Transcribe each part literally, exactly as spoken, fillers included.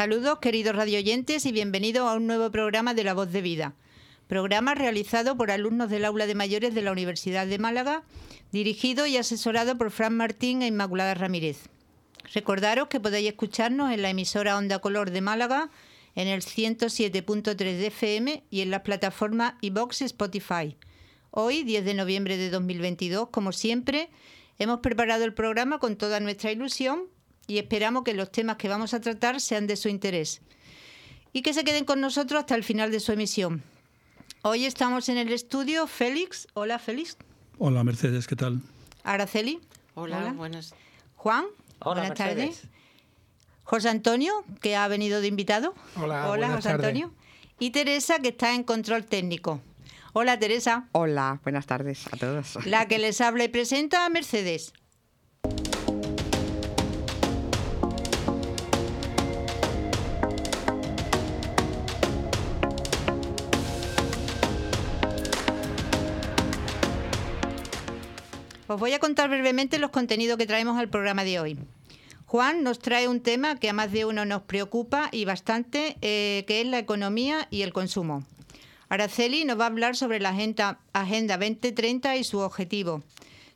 Saludos, queridos radioyentes, y bienvenidos a un nuevo programa de La Voz de Vida. Programa realizado por alumnos del Aula de Mayores de la Universidad de Málaga, dirigido y asesorado por Fran Martín e Inmaculada Ramírez. Recordaros que podéis escucharnos en la emisora Onda Color de Málaga, en el ciento siete punto tres de F M y en las plataformas iVoox y Spotify. Hoy, diez de noviembre de dos mil veintidós, como siempre, hemos preparado el programa con toda nuestra ilusión y esperamos que los temas que vamos a tratar sean de su interés y que se queden con nosotros hasta el final de su emisión. Hoy estamos en el estudio Félix. Hola, Félix. Hola, Mercedes, ¿qué tal? Araceli. Hola, Hola. Buenas. Juan. Hola, buenas tardes. José Antonio, que ha venido de invitado. Hola, Hola José tarde. Antonio. Y Teresa, que está en control técnico. Hola, Teresa. Hola, buenas tardes a todos. La que les habla y presenta, a Mercedes. Os voy a contar brevemente los contenidos que traemos al programa de hoy. Juan nos trae un tema que a más de uno nos preocupa y bastante, eh, que es la economía y el consumo. Araceli nos va a hablar sobre la Agenda, Agenda veinte treinta y su objetivo,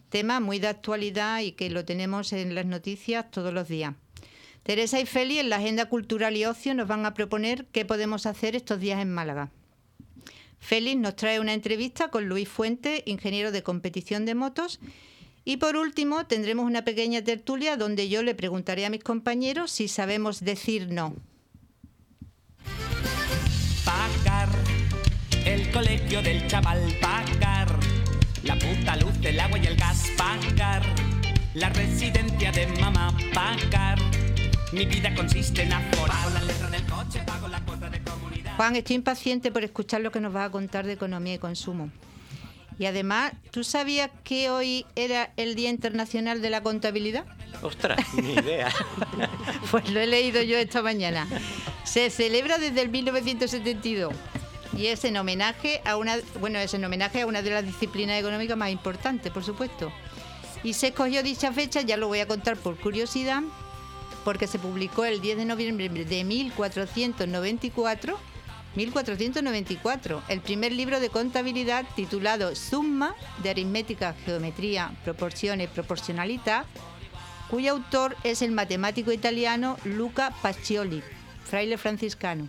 tema muy de actualidad y que lo tenemos en las noticias todos los días. Teresa y Feli en la Agenda Cultural y Ocio nos van a proponer qué podemos hacer estos días en Málaga. Félix nos trae una entrevista con Luis Fuente, ingeniero de competición de motos. Y por último, tendremos una pequeña tertulia donde yo le preguntaré a mis compañeros si sabemos decir no. Pagar el colegio del chaval, pagar la puta luz, el agua y el gas, pagar la residencia de mamá, pagar. Mi vida consiste en aflorar. Pago la letra del coche, pago la cuota de comunidad. Juan, estoy impaciente por escuchar lo que nos vas a contar de economía y consumo. Y además, ¿tú sabías que hoy era el Día Internacional de la Contabilidad? ¡Ostras, ni idea! Pues lo he leído yo esta mañana. Se celebra desde el mil novecientos setenta y dos y es en homenaje a una, bueno, es en homenaje a una de las disciplinas económicas más importantes, por supuesto. Y se escogió dicha fecha, ya lo voy a contar por curiosidad, porque se publicó el diez de noviembre de mil cuatrocientos noventa y cuatro, mil cuatrocientos noventa y cuatro, el primer libro de contabilidad titulado Summa de Aritmética, Geometría, Proporciones y Proporcionalidad, cuyo autor es el matemático italiano Luca Pacioli, fraile franciscano.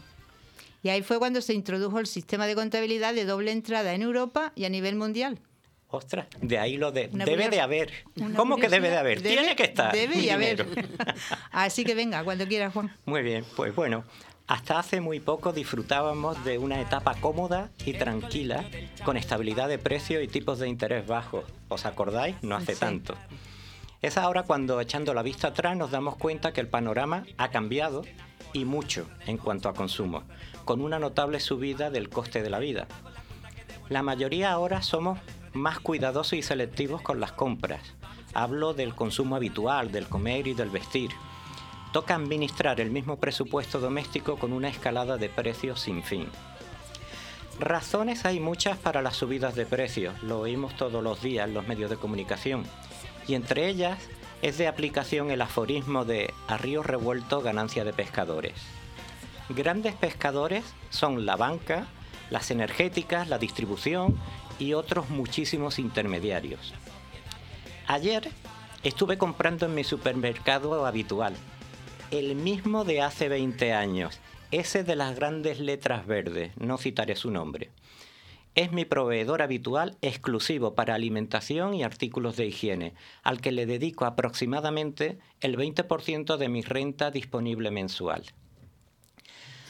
Y ahí fue cuando se introdujo el sistema de contabilidad de doble entrada en Europa y a nivel mundial. Ostras, de ahí lo de... Una debe de haber. ¿Cómo que debe de haber? Debe, Tiene que estar. Debe y haber. Así que venga, cuando quieras, Juan. Muy bien, pues bueno, hasta hace muy poco disfrutábamos de una etapa cómoda y tranquila, con estabilidad de precios y tipos de interés bajos. ¿Os acordáis? No hace sí. tanto. Es ahora cuando, echando la vista atrás, nos damos cuenta que el panorama ha cambiado y mucho en cuanto a consumo, con una notable subida del coste de la vida. La mayoría ahora somos más cuidadosos y selectivos con las compras. Hablo del consumo habitual, del comer y del vestir. Toca administrar el mismo presupuesto doméstico con una escalada de precios sin fin. Razones hay muchas para las subidas de precios, lo oímos todos los días en los medios de comunicación, y entre ellas es de aplicación el aforismo de "a río revuelto ganancia de pescadores". Grandes pescadores son la banca, las energéticas, la distribución y otros muchísimos intermediarios. Ayer estuve comprando en mi supermercado habitual, el mismo de hace veinte años, ese de las grandes letras verdes, no citaré su nombre. Es mi proveedor habitual exclusivo para alimentación y artículos de higiene, al que le dedico aproximadamente el veinte por ciento de mi renta disponible mensual.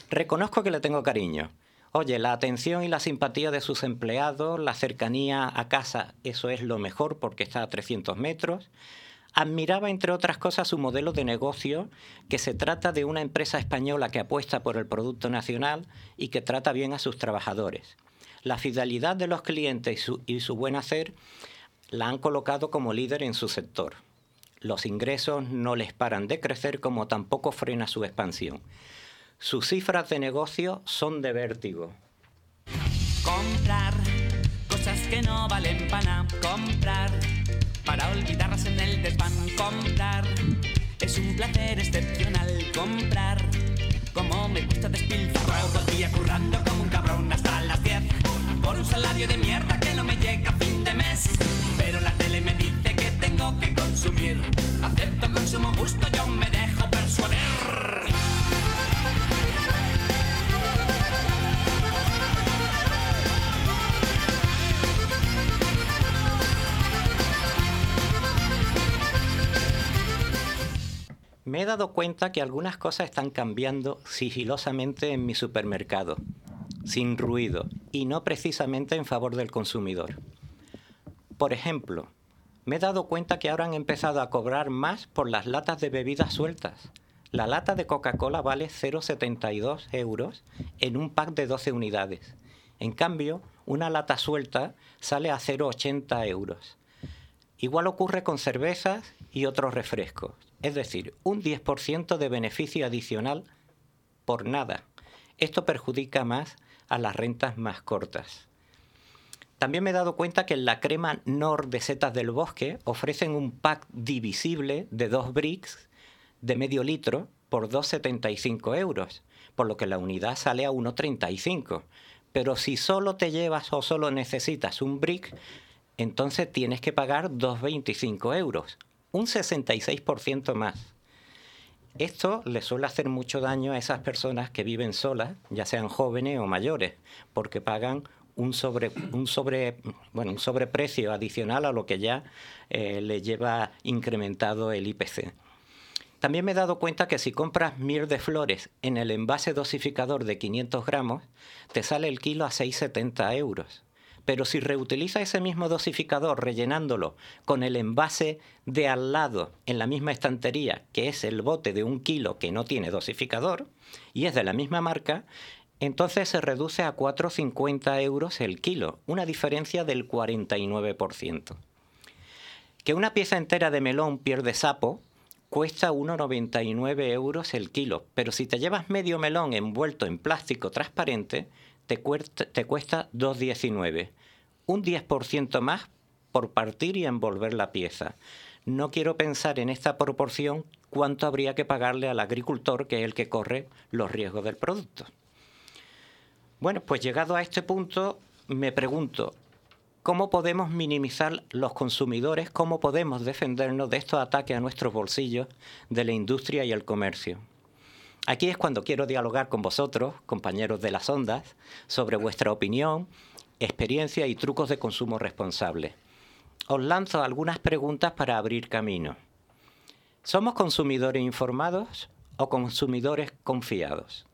Reconozco que le tengo cariño. Oye, la atención y la simpatía de sus empleados, la cercanía a casa, eso es lo mejor porque está a trescientos metros. Admiraba, entre otras cosas, su modelo de negocio, que se trata de una empresa española que apuesta por el producto nacional y que trata bien a sus trabajadores. La fidelidad de los clientes y su, y su buen hacer la han colocado como líder en su sector. Los ingresos no les paran de crecer, como tampoco frena su expansión. Sus cifras de negocio son de vértigo. Comprar cosas que no valen pana. Comprar para olvidarlas en el desván. Comprar es un placer excepcional. Comprar como me gusta despilfarrar. Todo el día currando como un cabrón hasta las diez, por un salario de mierda que no me llega a fin de mes. Pero la tele me dice que tengo que consumir, acepto consumo gusto, yo me dejo persuadir. Me he dado cuenta que algunas cosas están cambiando sigilosamente en mi supermercado, sin ruido y no precisamente en favor del consumidor. Por ejemplo, me he dado cuenta que ahora han empezado a cobrar más por las latas de bebidas sueltas. La lata de Coca-Cola vale cero coma setenta y dos euros en un pack de doce unidades. En cambio, una lata suelta sale a cero coma ochenta euros. Igual ocurre con cervezas y otros refrescos. Es decir, un diez por ciento de beneficio adicional por nada. Esto perjudica más a las rentas más cortas. También me he dado cuenta que en la crema Nord de Setas del Bosque ofrecen un pack divisible de dos bricks de medio litro por dos coma setenta y cinco euros, por lo que la unidad sale a uno coma treinta y cinco. Pero si solo te llevas o solo necesitas un brick, entonces tienes que pagar dos coma veinticinco euros. Un sesenta y seis por ciento más. Esto le suele hacer mucho daño a esas personas que viven solas, ya sean jóvenes o mayores, porque pagan un sobre un sobre bueno un sobreprecio adicional a lo que ya eh, le lleva incrementado el I P C. También me he dado cuenta que si compras miel de flores en el envase dosificador de quinientos gramos, te sale el kilo a seis coma setenta euros. Pero si reutiliza ese mismo dosificador rellenándolo con el envase de al lado en la misma estantería, que es el bote de un kilo que no tiene dosificador y es de la misma marca, entonces se reduce a cuatro coma cincuenta euros el kilo, una diferencia del cuarenta y nueve por ciento. Que una pieza entera de melón piel de sapo cuesta uno coma noventa y nueve euros el kilo, pero si te llevas medio melón envuelto en plástico transparente, te cuesta dos coma diecinueve, un diez por ciento más por partir y envolver la pieza. No quiero pensar en esta proporción cuánto habría que pagarle al agricultor, que es el que corre los riesgos del producto. Bueno, pues llegado a este punto, me pregunto, ¿cómo podemos minimizar los consumidores? ¿Cómo podemos defendernos de estos ataques a nuestros bolsillos de la industria y el comercio? Aquí es cuando quiero dialogar con vosotros, compañeros de las ondas, sobre vuestra opinión, experiencia y trucos de consumo responsable. Os lanzo algunas preguntas para abrir camino. ¿Somos consumidores informados o consumidores confiados?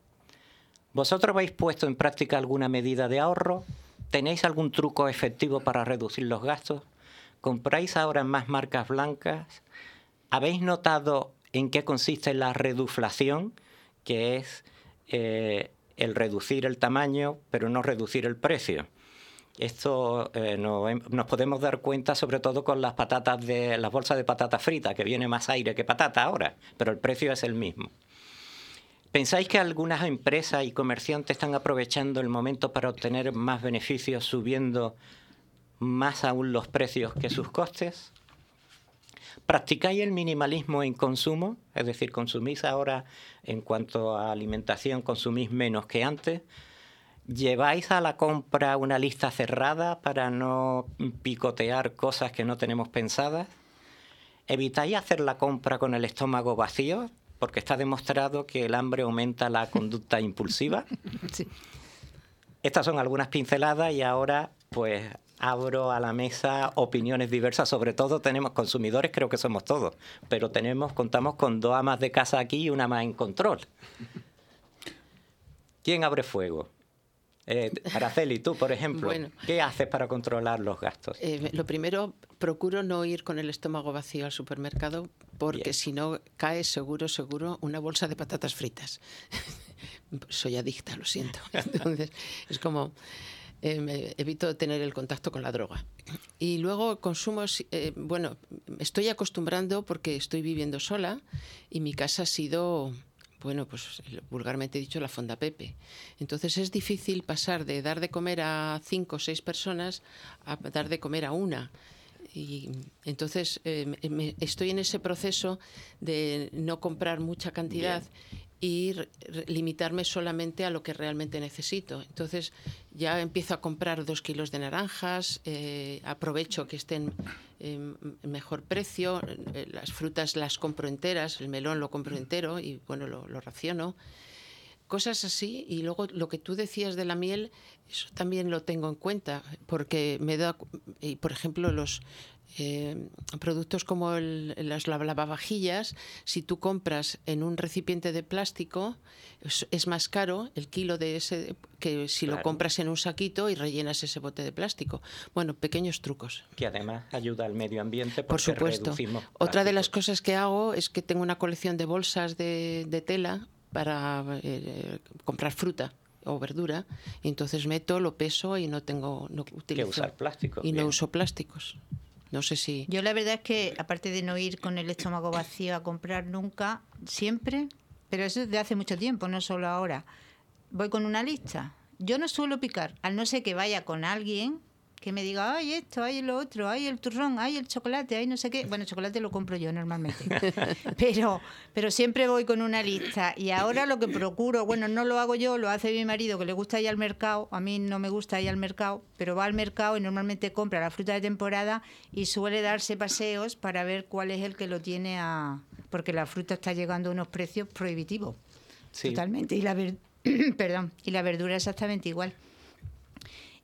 ¿Vosotros habéis puesto en práctica alguna medida de ahorro? ¿Tenéis algún truco efectivo para reducir los gastos? ¿Compráis ahora más marcas blancas? ¿Habéis notado en qué consiste la reduflación? Que es eh, el reducir el tamaño, pero no reducir el precio. Esto eh, no, nos podemos dar cuenta sobre todo con las patatas de las bolsas de patatas fritas, que viene más aire que patata ahora, pero el precio es el mismo. ¿Pensáis que algunas empresas y comerciantes están aprovechando el momento para obtener más beneficios, subiendo más aún los precios que sus costes? ¿Practicáis el minimalismo en consumo? Es decir, ¿consumís ahora en cuanto a alimentación, consumís menos que antes? ¿Lleváis a la compra una lista cerrada para no picotear cosas que no tenemos pensadas? ¿Evitáis hacer la compra con el estómago vacío? Porque está demostrado que el hambre aumenta la conducta impulsiva. Sí. Estas son algunas pinceladas y ahora pues abro a la mesa opiniones diversas. Sobre todo tenemos consumidores, creo que somos todos, pero tenemos, contamos con dos amas de casa aquí y una más en control. ¿Quién abre fuego? Eh, Araceli, tú, por ejemplo, bueno, ¿qué haces para controlar los gastos? Eh, lo primero, procuro no ir con el estómago vacío al supermercado, porque bien, si no cae seguro, seguro, una bolsa de patatas fritas. Soy adicta, lo siento. Entonces, es como... Eh, me evito tener el contacto con la droga. Y luego consumos, eh, bueno, estoy acostumbrando porque estoy viviendo sola y mi casa ha sido, bueno, pues vulgarmente dicho, la fonda Pepe. Entonces es difícil pasar de dar de comer a cinco o seis personas a dar de comer a una. Y entonces eh, me, estoy en ese proceso de no comprar mucha cantidad. Bien. y limitarme solamente a lo que realmente necesito. Entonces ya empiezo a comprar dos kilos de naranjas, eh, aprovecho que estén en eh, mejor precio, eh, las frutas las compro enteras, el melón lo compro entero y bueno, lo, lo raciono. Cosas así. Y luego lo que tú decías de la miel, eso también lo tengo en cuenta, porque me da, y por ejemplo los eh, productos como el, las lavavajillas, si tú compras en un recipiente de plástico es, es más caro el kilo de ese que si claro. lo compras en un saquito y rellenas ese bote de plástico. Bueno, pequeños trucos. Que además ayuda al medio ambiente, por supuesto. Reducimos plásticos. Otra de las cosas que hago es que tengo una colección de bolsas de, de tela para eh, comprar fruta o verdura, entonces meto, lo peso y no tengo, no utilizo. Que usar plástico. Y bien. No uso plásticos. No sé si... Yo la verdad es que, aparte de no ir con el estómago vacío a comprar nunca, siempre, pero eso es de hace mucho tiempo, no solo ahora, voy con una lista. Yo no suelo picar, al no ser que vaya con alguien que me diga, ay, esto, ay, lo otro, ay, el turrón, ay, el chocolate, ay, no sé qué. Bueno, el chocolate lo compro yo normalmente. Pero, pero siempre voy con una lista. Y ahora lo que procuro, bueno, no lo hago yo, lo hace mi marido, que le gusta ir al mercado. A mí no me gusta ir al mercado, pero va al mercado y normalmente compra la fruta de temporada y suele darse paseos para ver cuál es el que lo tiene a... Porque la fruta está llegando a unos precios prohibitivos. Sí. Totalmente. Y la, ver... Perdón. Y la verdura exactamente igual.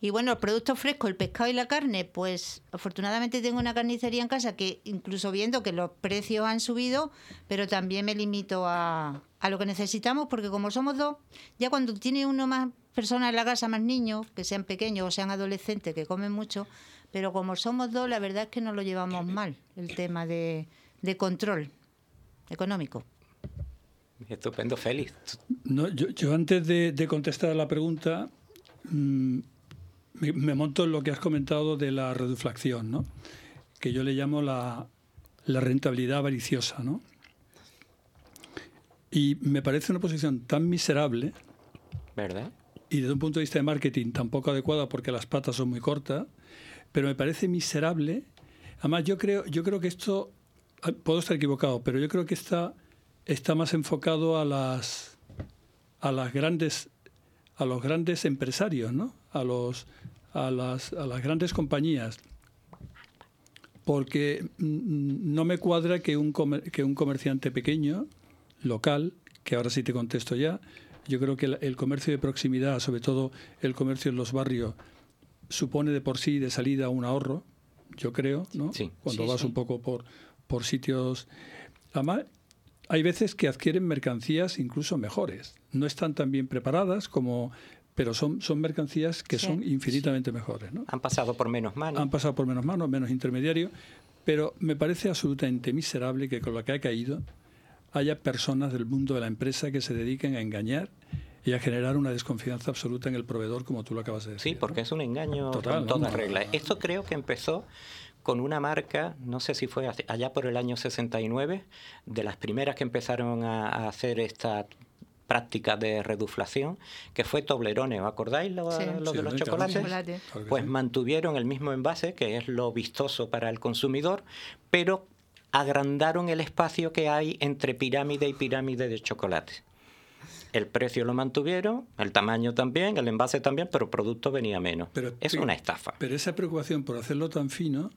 Y bueno, los productos frescos, el pescado y la carne, pues afortunadamente tengo una carnicería en casa que incluso viendo que los precios han subido, pero también me limito a, a lo que necesitamos, porque como somos dos, ya cuando tiene uno más personas en la casa, más niños, que sean pequeños o sean adolescentes, que comen mucho, pero como somos dos, la verdad es que no lo llevamos mal, el tema de, de control económico. Estupendo, Félix. No, yo, yo antes de, de contestar la pregunta... Mmm, Me, me monto en lo que has comentado de la reduflación, ¿no? Que yo le llamo la, la rentabilidad avariciosa, ¿no? Y me parece una posición tan miserable, ¿verdad? Y desde un punto de vista de marketing tampoco adecuada, porque las patas son muy cortas, pero me parece miserable. Además, yo creo, yo creo que esto, puedo estar equivocado, pero yo creo que está, está más enfocado a las, a las grandes, a los grandes empresarios, ¿no? A los a las a las grandes compañías, porque no me cuadra que un comer, que un comerciante pequeño local, que ahora sí te contesto ya, yo creo que el, el comercio de proximidad, sobre todo el comercio en los barrios, supone de por sí de salida un ahorro, yo creo, ¿no? Sí, cuando sí, vas sí. un poco por por sitios. Además, hay veces que adquieren mercancías incluso mejores, no están tan bien preparadas como pero son, son mercancías que sí, son infinitamente sí. mejores, ¿no? Han pasado por menos manos. Han pasado por menos manos, menos intermediarios, pero me parece absolutamente miserable que con lo que ha caído haya personas del mundo de la empresa que se dediquen a engañar y a generar una desconfianza absoluta en el proveedor, como tú lo acabas de decir. Sí, porque ¿no? es un engaño total, en toda ¿no? regla. Esto creo que empezó con una marca, no sé si fue allá por el año sesenta y nueve, de las primeras que empezaron a, a hacer esta... práctica de reduflación, que fue Toblerone, ¿os acordáis lo, sí. lo sí, de los sí, chocolates? Chocolate. Pues mantuvieron el mismo envase, que es lo vistoso para el consumidor, pero agrandaron el espacio que hay entre pirámide y pirámide de chocolate. El precio lo mantuvieron, el tamaño también, el envase también, pero el producto venía menos. Pero, es una estafa. Pero esa preocupación por hacerlo tan fino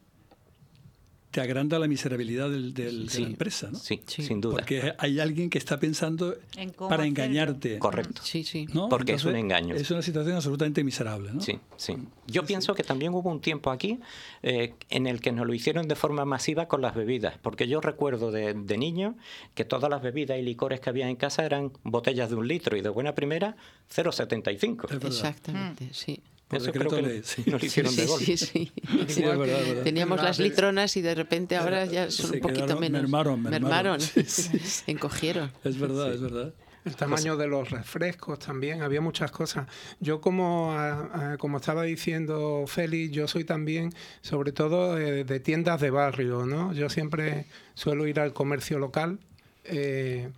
te agranda la miserabilidad del, del, sí, de la empresa, ¿no? Sí, sí, sin duda. Porque hay alguien que está pensando en para engañarte. Correcto. Sí, sí. ¿No? Porque entonces, es un engaño. Es una situación absolutamente miserable, ¿no? Sí, sí. Yo sí, pienso sí. que también hubo un tiempo aquí eh, en el que nos lo hicieron de forma masiva con las bebidas. Porque yo recuerdo de, de niño que todas las bebidas y licores que había en casa eran botellas de un litro y de buena primera cero coma setenta y cinco. Exactamente, mm. sí. Eso creo que le, sí. nos hicieron de gol. Sí, sí, sí. sí verdad, verdad. Teníamos las litronas y de repente ahora ya son un poquito menos. Mermaron, mermaron. mermaron. Sí, sí, sí. Encogieron. Es verdad, sí. es verdad. El tamaño de los refrescos también, había muchas cosas. Yo, como, a, a, como estaba diciendo Félix, yo soy también, sobre todo, eh, de tiendas de barrio, ¿no? Yo siempre suelo ir al comercio local, eh,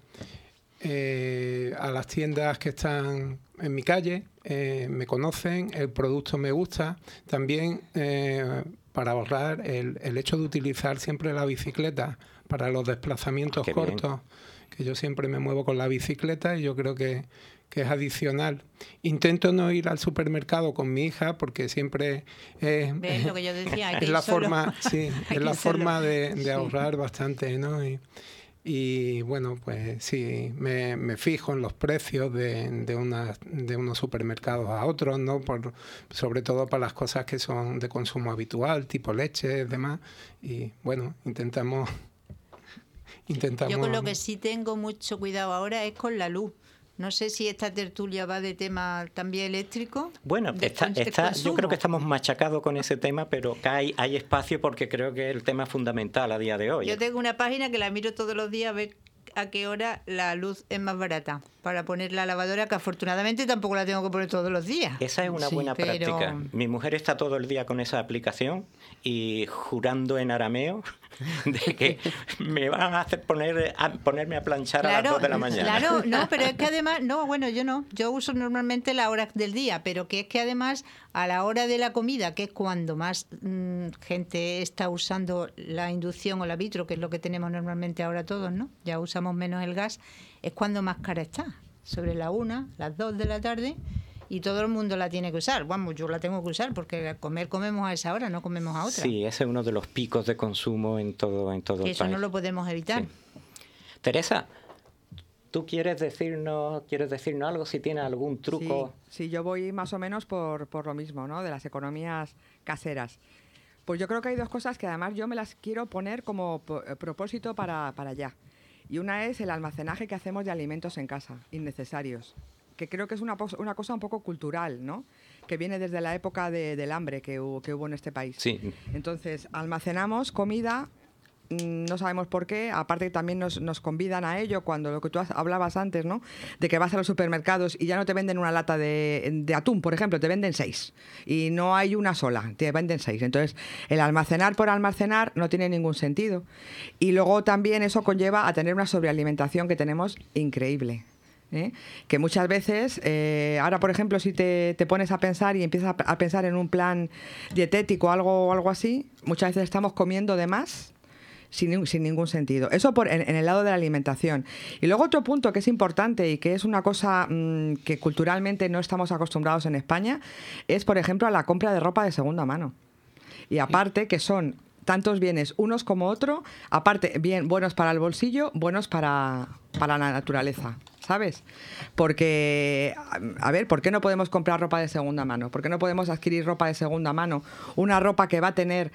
eh, a las tiendas que están en mi calle, eh, me conocen, el producto me gusta. También eh, para ahorrar el, el hecho de utilizar siempre la bicicleta para los desplazamientos ah, cortos, bien. Que yo siempre me muevo con la bicicleta y yo creo que, que es adicional. Intento no ir al supermercado con mi hija porque siempre es, ¿ves lo que yo decía? Hay que es la solo. forma, sí, es la forma de, de ahorrar sí. bastante, ¿no? Y, y bueno, pues sí, me, me fijo en los precios de, de, una, de unos supermercados a otros, ¿no? Por, sobre todo para las cosas que son de consumo habitual, tipo leche y demás. Y bueno, intentamos, intentamos... Yo con lo que sí tengo mucho cuidado ahora es con la luz. No sé si esta tertulia va de tema también eléctrico. Bueno, esta, esta, yo creo que estamos machacados con ese tema, pero hay, hay espacio porque creo que es el tema fundamental a día de hoy. Yo tengo una página que la miro todos los días a ver a qué hora la luz es más barata para poner la lavadora, que afortunadamente tampoco la tengo que poner todos los días. Esa es una sí, buena pero... práctica. Mi mujer está todo el día con esa aplicación y jurando en arameo de que me van a hacer poner a ponerme a planchar claro, a las dos de la mañana. Claro, no, pero es que además, no, bueno, yo no, yo uso normalmente las horas del día, pero que es que además a la hora de la comida, que es cuando más mmm, gente está usando la inducción o la vitro, que es lo que tenemos normalmente ahora todos, ¿no? Ya usamos menos el gas, es cuando más cara está, sobre la una, las dos de la tarde. Y todo el mundo la tiene que usar. Vamos, yo la tengo que usar porque comer comemos a esa hora, no comemos a otra. Sí, ese es uno de los picos de consumo en todo, en todo el país. Eso no lo podemos evitar. Sí. Teresa, ¿tú quieres decirnos, quieres decirnos algo? Si tienes algún truco. Sí, sí, yo voy más o menos por, por lo mismo, ¿no? De las economías caseras. Pues yo creo que hay dos cosas que además yo me las quiero poner como propósito para, para allá. Y una es el almacenaje que hacemos de alimentos en casa, innecesarios. Que creo que es una, una cosa un poco cultural, ¿no? Que viene desde la época de, del hambre que hubo, que hubo en este país. Sí. Entonces, almacenamos comida, no sabemos por qué, aparte también nos, nos convidan a ello cuando lo que tú hablabas antes, ¿no? De que vas a los supermercados y ya no te venden una lata de, de atún, por ejemplo, te venden seis y no hay una sola, te venden seis. Entonces, el almacenar por almacenar no tiene ningún sentido. Y luego también eso conlleva a tener una sobrealimentación que tenemos increíble. ¿Eh? Que muchas veces, eh, ahora por ejemplo, si te, te pones a pensar y empiezas a, a pensar en un plan dietético o algo, algo así, muchas veces estamos comiendo de más sin, sin ningún sentido. Eso por, en, en el lado de la alimentación. Y luego otro punto que es importante y que es una cosa mmm, que culturalmente no estamos acostumbrados en España es, por ejemplo, a la compra de ropa de segunda mano. Y aparte que son tantos bienes, unos como otros, aparte bien buenos para el bolsillo, buenos para, para la naturaleza. ¿Sabes? Porque, a ver, ¿por qué no podemos comprar ropa de segunda mano? ¿Por qué no podemos adquirir ropa de segunda mano? Una ropa que va a tener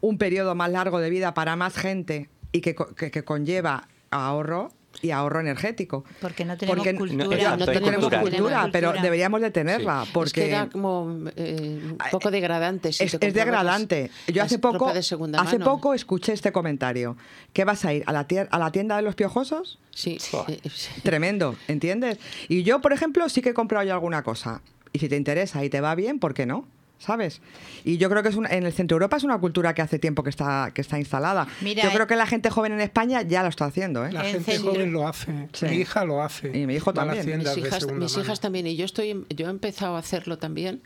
un periodo más largo de vida para más gente y que, que, que conlleva ahorro y ahorro energético. Porque no tenemos porque, cultura. No, ya, no tenemos cultura, cultura, pero deberíamos de tenerla. Sí. Porque es que era como eh, un poco degradante. Si es, es degradante. Yo hace poco, hace poco escuché este comentario. ¿Qué vas a ir? ¿A la tienda, a la tienda de los piojosos? Sí, oh, sí, sí. Tremendo, ¿entiendes? Y yo, por ejemplo, sí que he comprado yo alguna cosa. Y si te interesa y te va bien, ¿por qué no? ¿Sabes? Y yo creo que es una, en el centro de Europa es una cultura que hace tiempo que está, que está instalada. Mira, yo creo que la gente joven en España ya lo está haciendo, ¿eh? La gente centro. joven lo hace. Sí. Mi hija lo hace. Y mi hijo también. Mis, hijas, mis hijas también. Y yo estoy, yo he empezado a hacerlo también,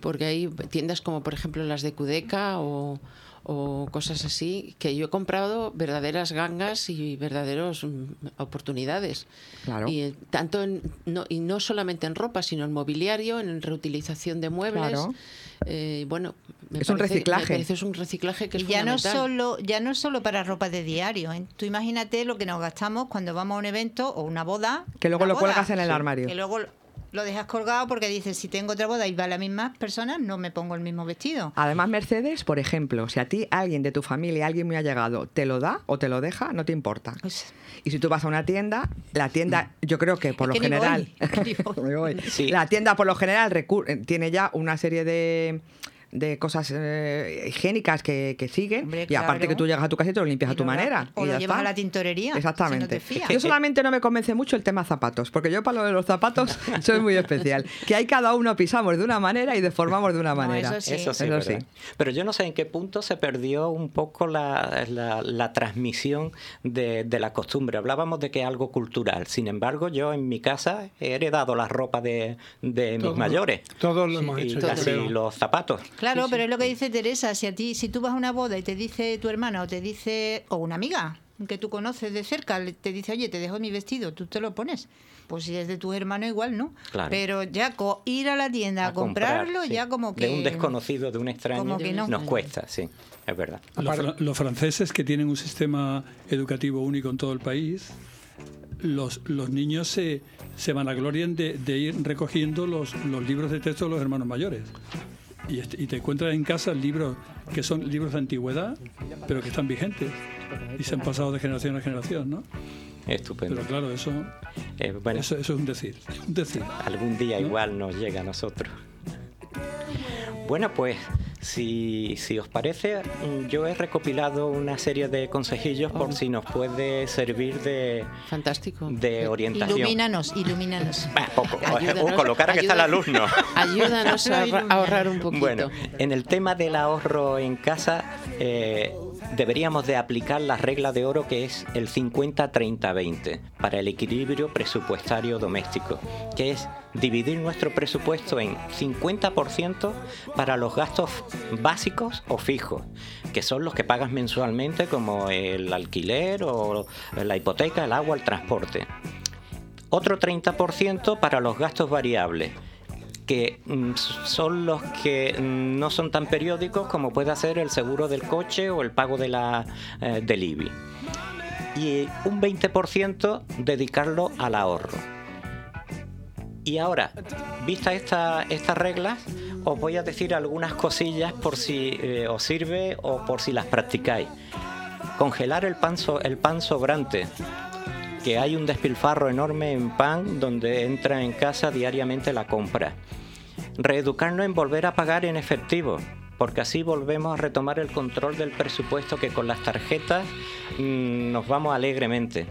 porque hay tiendas como, por ejemplo, las de Cudeca o... o cosas así, que yo he comprado verdaderas gangas y verdaderas oportunidades. Claro. Y, tanto en, no, y no solamente en ropa, sino en mobiliario, en reutilización de muebles. Claro. Eh, bueno, me es parece, un reciclaje. Me parece es un reciclaje que es ya fundamental. No solo, ya no solo para ropa de diario. ¿Eh? Tú imagínate lo que nos gastamos cuando vamos a un evento o una boda. Que luego lo boda, cuelgas en el sí, armario. Que luego... lo dejas colgado porque dices, si tengo otra boda y va a las mismas personas, no me pongo el mismo vestido. Además, Mercedes, por ejemplo, si a ti alguien de tu familia, alguien muy allegado, te lo da o te lo deja, no te importa. Pues... y si tú vas a una tienda, la tienda, yo creo que por es lo que general... Voy, voy. voy. Sí. La tienda por lo general recur- tiene ya una serie de... de cosas eh, higiénicas que, que siguen. Hombre, y aparte claro. que tú llegas a tu casa y te lo limpias y a tu lo, manera. O y lo llevas está. a la tintorería. Exactamente. Si no te fías. Yo solamente no me convence mucho el tema zapatos, porque yo para lo de los zapatos soy muy especial. Que ahí cada uno pisamos de una manera y deformamos de una manera. No, eso sí. Eso sí, eso sí. Pero yo no sé en qué punto se perdió un poco la, la, la transmisión de, de la costumbre. Hablábamos de que es algo cultural. Sin embargo, yo en mi casa he heredado la ropa de, de mis mayores. Todos lo hemos hecho. Y así los zapatos. Claro, sí, pero sí, es lo que dice Teresa, si a ti, si tú vas a una boda y te dice tu hermana o te dice, o una amiga que tú conoces de cerca, te dice, oye, te dejo mi vestido, tú te lo pones. Pues si es de tus hermanos, igual no. Claro. Pero ya co- ir a la tienda a, a comprarlo, comprar, sí, ya como que... De un desconocido, de un extraño, como que no, nos cuesta, sí, es verdad. Los, fr- los franceses, que tienen un sistema educativo único en todo el país, los, los niños se, se vanaglorian de, de ir recogiendo los, los libros de texto de los hermanos mayores. Y, y te encuentras en casa libros que son libros de antigüedad, pero que están vigentes. Y se han pasado de generación a generación, ¿no? Estupendo. Pero claro, eso, eh, bueno, eso, eso es un decir, un decir. Algún día, ¿no?, igual nos llega a nosotros. Bueno, pues, si, si os parece, yo he recopilado una serie de consejillos, oh, por si nos puede servir de... Fantástico. De orientación. Ilumínanos, ilumínanos. Ah, poco. Ayúdanos, uh, colocar que está el alumno. Ayúdanos a ahorrar, ahorrar un poquito. Bueno, en el tema del ahorro en casa... Eh, deberíamos de aplicar la regla de oro, que es el cincuenta treinta veinte para el equilibrio presupuestario doméstico, que es dividir nuestro presupuesto en cincuenta por ciento para los gastos básicos o fijos, que son los que pagas mensualmente, como el alquiler o la hipoteca, el agua, el transporte. Otro treinta por ciento para los gastos variables, que son los que no son tan periódicos, como puede ser el seguro del coche o el pago de la, eh, del I B I. Y un veinte por ciento dedicarlo al ahorro. Y ahora, vistas esta, estas reglas, os voy a decir algunas cosillas por si eh, os sirve o por si las practicáis. Congelar el pan, so, el pan sobrante, que hay un despilfarro enorme en pan donde entra en casa diariamente la compra. Reeducarnos en volver a pagar en efectivo, porque así volvemos a retomar el control del presupuesto, que con las tarjetas mmm, nos vamos alegremente.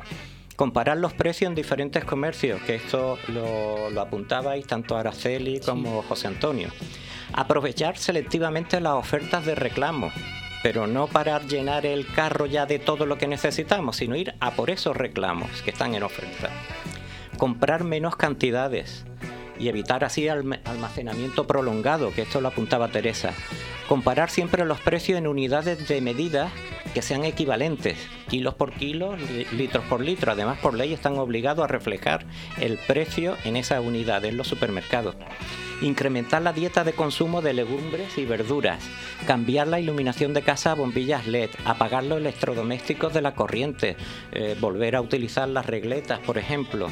Comparar los precios en diferentes comercios, que esto lo, lo apuntabais tanto Araceli como sí, José Antonio. Aprovechar selectivamente las ofertas de reclamo, pero no para llenar el carro ya de todo lo que necesitamos, sino ir a por esos reclamos que están en oferta. Comprar menos cantidades y evitar así almacenamiento prolongado, que esto lo apuntaba Teresa. Comparar siempre los precios en unidades de medida que sean equivalentes, kilos por kilos, litros por litro. Además, por ley están obligados a reflejar el precio en esas unidades en los supermercados. Incrementar la dieta de consumo de legumbres y verduras, cambiar la iluminación de casa a bombillas L E D, apagar los electrodomésticos de la corriente, eh, volver a utilizar las regletas, por ejemplo,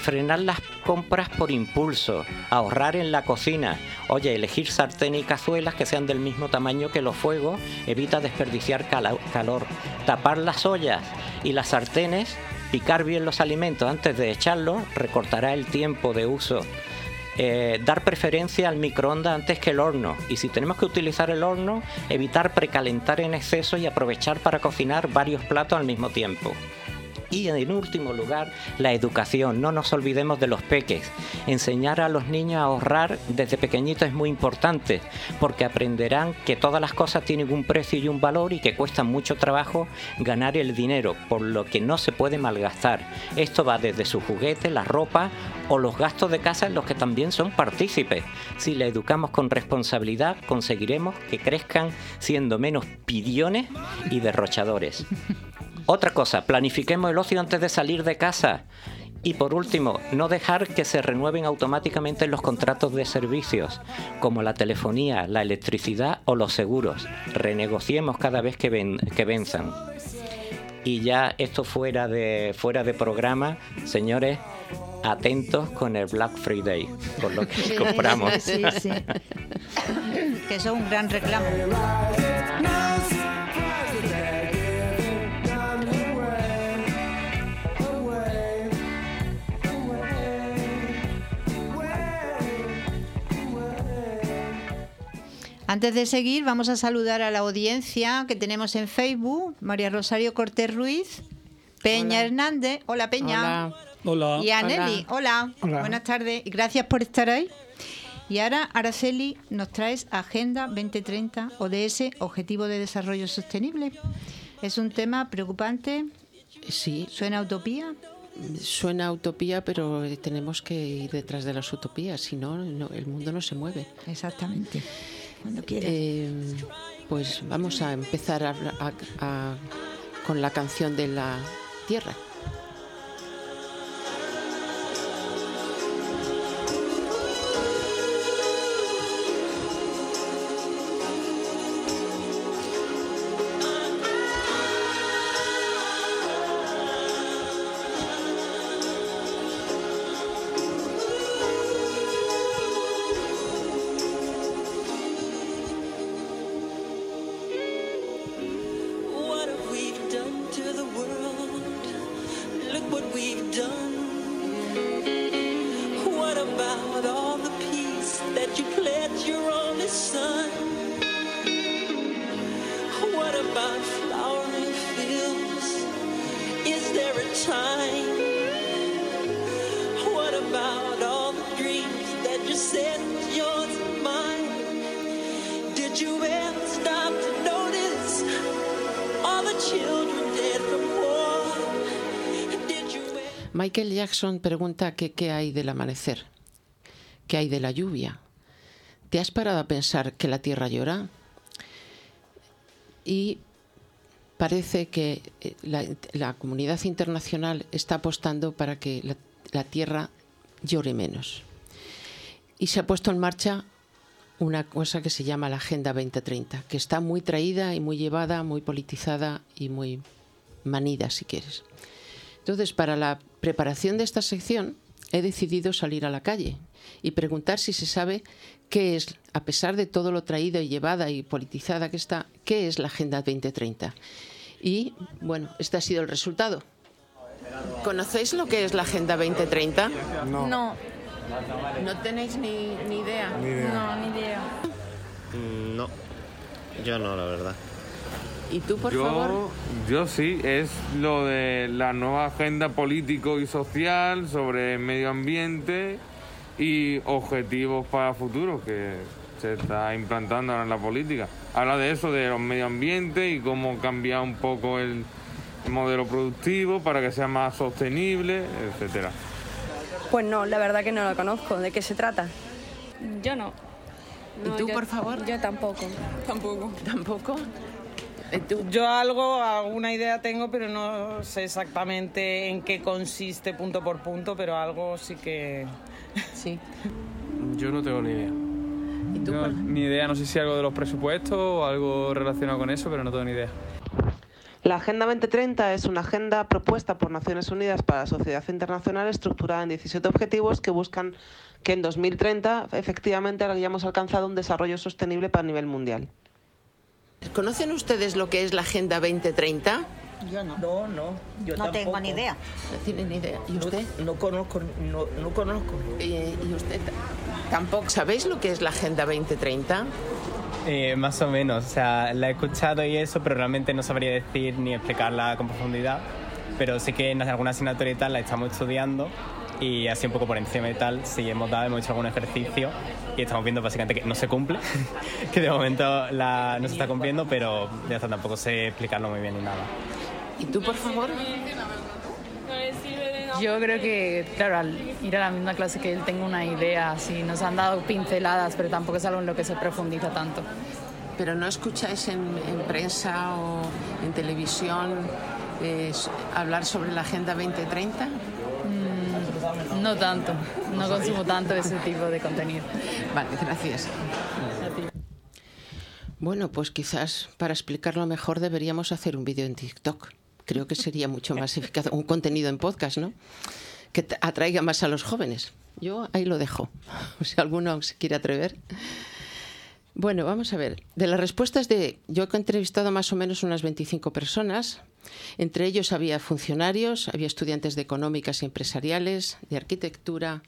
frenar las compras por impulso, ahorrar en la cocina, oye, elegir sartén y cazuelas que sean del mismo tamaño que los fuegos, evita desperdiciar calo- calor, tapar las ollas y las sartenes, picar bien los alimentos antes de echarlos, recortará el tiempo de uso. Eh, dar preferencia al microondas antes que el horno, y si tenemos que utilizar el horno, evitar precalentar en exceso y aprovechar para cocinar varios platos al mismo tiempo. Y en último lugar, la educación. No nos olvidemos de los peques. Enseñar a los niños a ahorrar desde pequeñitos es muy importante, porque aprenderán que todas las cosas tienen un precio y un valor, y que cuesta mucho trabajo ganar el dinero, por lo que no se puede malgastar. Esto va desde sus juguetes, la ropa o los gastos de casa, en los que también son partícipes. Si la educamos con responsabilidad, conseguiremos que crezcan siendo menos pidiones y derrochadores. Otra cosa, planifiquemos el ocio antes de salir de casa. Y por último, no dejar que se renueven automáticamente los contratos de servicios, como la telefonía, la electricidad o los seguros. Renegociemos cada vez que, ven, que venzan. Y ya esto fuera de, fuera de programa, señores, atentos con el Black Friday, con lo que compramos. Sí, sí. Que eso es un gran reclamo. Antes de seguir, vamos a saludar a la audiencia que tenemos en Facebook. María Rosario Cortés Ruiz, Peña Hola. Hernández. Hola, Peña. Hola. Hola. Y a Nelly. Hola. Hola. Buenas tardes y gracias por estar ahí. Y ahora, Araceli, nos traes Agenda veinte treinta, O D S, Objetivo de Desarrollo Sostenible. Es un tema preocupante. Sí. ¿Suena a utopía? Suena a utopía, pero tenemos que ir detrás de las utopías, si no, no, el mundo no se mueve. Exactamente. Cuando quieras. Eh, pues vamos a empezar a, a, a, con la canción de la tierra. Michael Jackson pregunta que qué hay del amanecer, qué hay de la lluvia. ¿Te has parado a pensar que la tierra llora? Y parece que la, la comunidad internacional está apostando para que la, la tierra llore menos. Y se ha puesto en marcha una cosa que se llama la Agenda veinte treinta, que está muy traída y muy llevada, muy politizada y muy manida, si quieres. Entonces, para la preparación de esta sección, he decidido salir a la calle y preguntar si se sabe qué es, a pesar de todo lo traído y llevada y politizada que está, qué es la Agenda veinte treinta. Y, bueno, este ha sido el resultado. ¿Conocéis lo que es la Agenda veinte treinta? No. No, ¿No tenéis ni, ni idea? Ni idea. No, ni idea. No, yo no, la verdad. ¿Y tú, por yo, favor? Yo sí, es lo de la nueva agenda político y social sobre medio ambiente y objetivos para futuro que se está implantando ahora en la política. Habla de eso, de los medio ambiente y cómo cambiar un poco el modelo productivo para que sea más sostenible, etcétera. Pues no, la verdad que no la conozco. ¿De qué se trata? Yo no. no ¿Y tú, yo, por favor? Yo tampoco. Tampoco. ¿Tampoco? Yo algo, alguna idea tengo, pero no sé exactamente en qué consiste punto por punto, pero algo sí que... Sí. Yo no tengo ni idea. ¿Y tú, no, ni idea, no sé si algo de los presupuestos o algo relacionado con eso, pero no tengo ni idea. La Agenda veinte treinta es una agenda propuesta por Naciones Unidas para la sociedad internacional estructurada en diecisiete objetivos que buscan que en dos mil treinta efectivamente hayamos alcanzado un desarrollo sostenible para nivel mundial. ¿Conocen ustedes lo que es la Agenda veinte treinta? Yo no. No, no. Yo no tampoco. Tengo ni idea. No tienen ni idea. ¿Y usted? No, no conozco. No, no conozco. Eh, ¿Y usted tampoco? ¿Sabéis lo que es la Agenda veinte treinta? Eh, más o menos. O sea, la he escuchado y eso, pero realmente no sabría decir ni explicarla con profundidad. Pero sí que en alguna asignatura y tal la estamos estudiando y así un poco por encima y tal, sí hemos dado, hemos hecho algún ejercicio y estamos viendo básicamente que no se cumple, que de momento la, no se está cumpliendo, pero ya está, tampoco sé explicarlo muy bien ni nada. ¿Y tú, por favor? Yo creo que, claro, al ir a la misma clase que él tengo una idea, sí, nos han dado pinceladas, pero tampoco es algo en lo que se profundiza tanto. ¿Pero no escucháis en, en prensa o en televisión eh, hablar sobre la Agenda veinte treinta? No tanto, no consumo tanto ese tipo de contenido. Vale, gracias. Bueno, pues quizás para explicarlo mejor deberíamos hacer un vídeo en TikTok. Creo que sería mucho más eficaz. Un contenido en podcast, ¿no? Que atraiga más a los jóvenes. Yo ahí lo dejo, si alguno se quiere atrever. Bueno, vamos a ver. De las respuestas de... Yo he entrevistado más o menos unas veinticinco personas. Entre ellos había funcionarios, había estudiantes de económicas y empresariales, de arquitectura,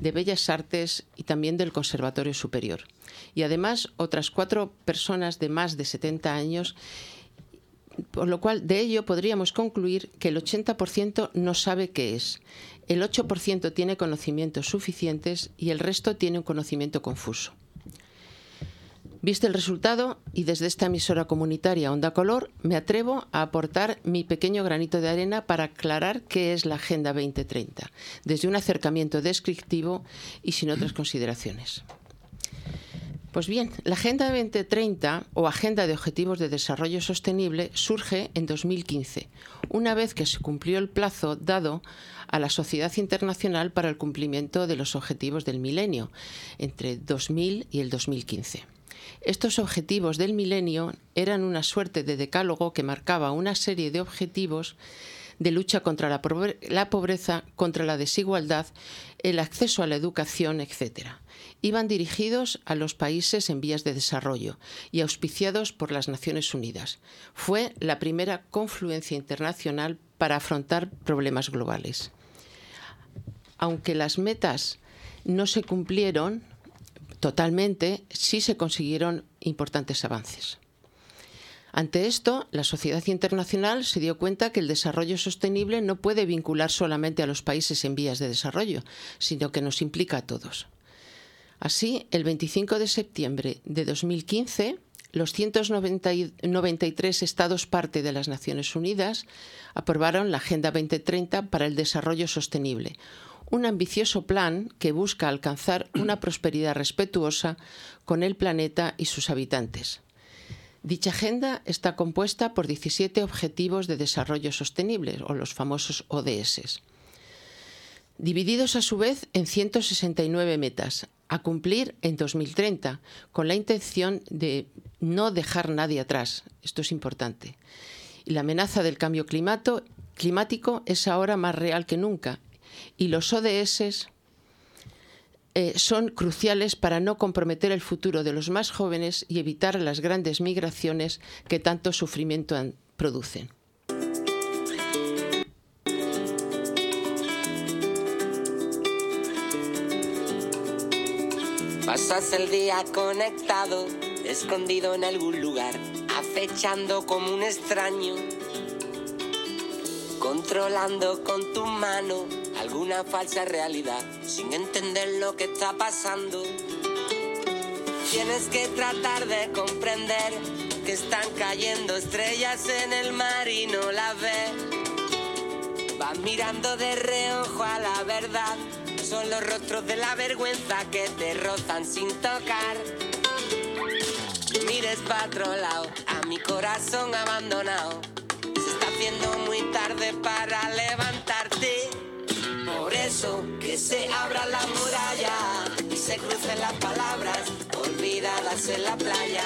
de bellas artes y también del Conservatorio Superior. Y además otras cuatro personas de más de setenta años, por lo cual de ello podríamos concluir que el ochenta por ciento no sabe qué es, el ocho por ciento tiene conocimientos suficientes y el resto tiene un conocimiento confuso. Viste el resultado y desde esta emisora comunitaria Onda Color me atrevo a aportar mi pequeño granito de arena para aclarar qué es la Agenda veinte treinta, desde un acercamiento descriptivo y sin otras consideraciones. Pues bien, la Agenda veinte treinta o Agenda de Objetivos de Desarrollo Sostenible surge en dos mil quince, una vez que se cumplió el plazo dado a la sociedad internacional para el cumplimiento de los objetivos del milenio, entre dos mil y el dos mil quince. Estos objetivos del milenio eran una suerte de decálogo que marcaba una serie de objetivos de lucha contra la, pobre- la pobreza, contra la desigualdad, el acceso a la educación, etcétera. Iban dirigidos a los países en vías de desarrollo y auspiciados por las Naciones Unidas. Fue la primera confluencia internacional para afrontar problemas globales. Aunque las metas no se cumplieron totalmente, sí se consiguieron importantes avances. Ante esto, la sociedad internacional se dio cuenta que el desarrollo sostenible no puede vincular solamente a los países en vías de desarrollo, sino que nos implica a todos. Así, el veinticinco de septiembre de dos mil quince, los ciento noventa y tres estados parte de las Naciones Unidas aprobaron la Agenda veinte treinta para el desarrollo sostenible, un ambicioso plan que busca alcanzar una prosperidad respetuosa con el planeta y sus habitantes. Dicha agenda está compuesta por diecisiete Objetivos de Desarrollo Sostenible, o los famosos O D S, divididos a su vez en ciento sesenta y nueve metas, a cumplir en dos mil treinta, con la intención de no dejar nadie atrás. Esto es importante. Y la amenaza del cambio climato, climático es ahora más real que nunca, y los O D S Eh, son cruciales para no comprometer el futuro de los más jóvenes y evitar las grandes migraciones que tanto sufrimiento han, producen. Pasas el día conectado, escondido en algún lugar, acechando como un extraño, controlando con tu mano alguna falsa realidad, sin entender lo que está pasando. Tienes que tratar de comprender que están cayendo estrellas en el mar y no las ves. Vas mirando de reojo a la verdad, son los rostros de la vergüenza que te rozan sin tocar. Mires para otro lado, a mi corazón abandonado, se está haciendo muy tarde para levantarte. Por eso que se abra la muralla y se crucen las palabras olvidadas en la playa.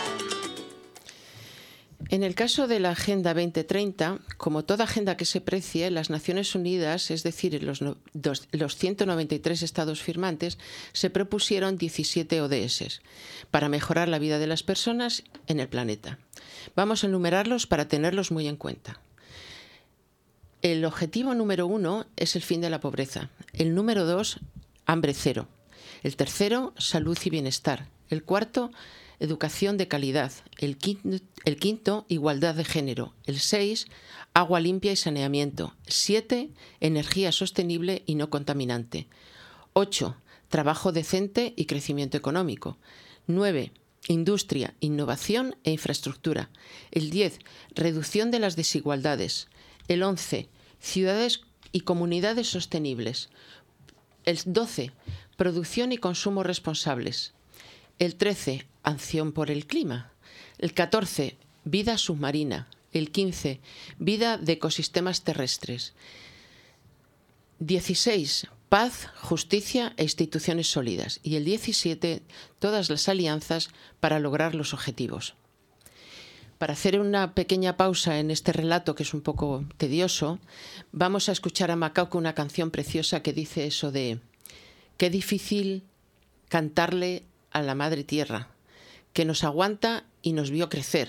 En el caso de la Agenda veinte treinta, como toda agenda que se precie, las Naciones Unidas, es decir, los, dos, los ciento noventa y tres estados firmantes, se propusieron diecisiete O D S para mejorar la vida de las personas en el planeta. Vamos a enumerarlos para tenerlos muy en cuenta. El objetivo número uno es el fin de la pobreza. El número dos, hambre cero. El tercero, salud y bienestar. El cuarto, educación de calidad. El quinto, el quinto igualdad de género. El seis, agua limpia y saneamiento. Siete, energía sostenible y no contaminante. Ocho, trabajo decente y crecimiento económico. Nueve, industria, innovación e infraestructura. El diez, reducción de las desigualdades. El once, ciudades y comunidades sostenibles. El doce, producción y consumo responsables. El trece, acción por el clima. El catorce, vida submarina. El quince, vida de ecosistemas terrestres. dieciséis, paz, justicia e instituciones sólidas. Y el diecisiete, todas las alianzas para lograr los objetivos. Para hacer una pequeña pausa en este relato, que es un poco tedioso, vamos a escuchar a Macaco una canción preciosa que dice eso de «Qué difícil cantarle a la madre tierra, que nos aguanta y nos vio crecer,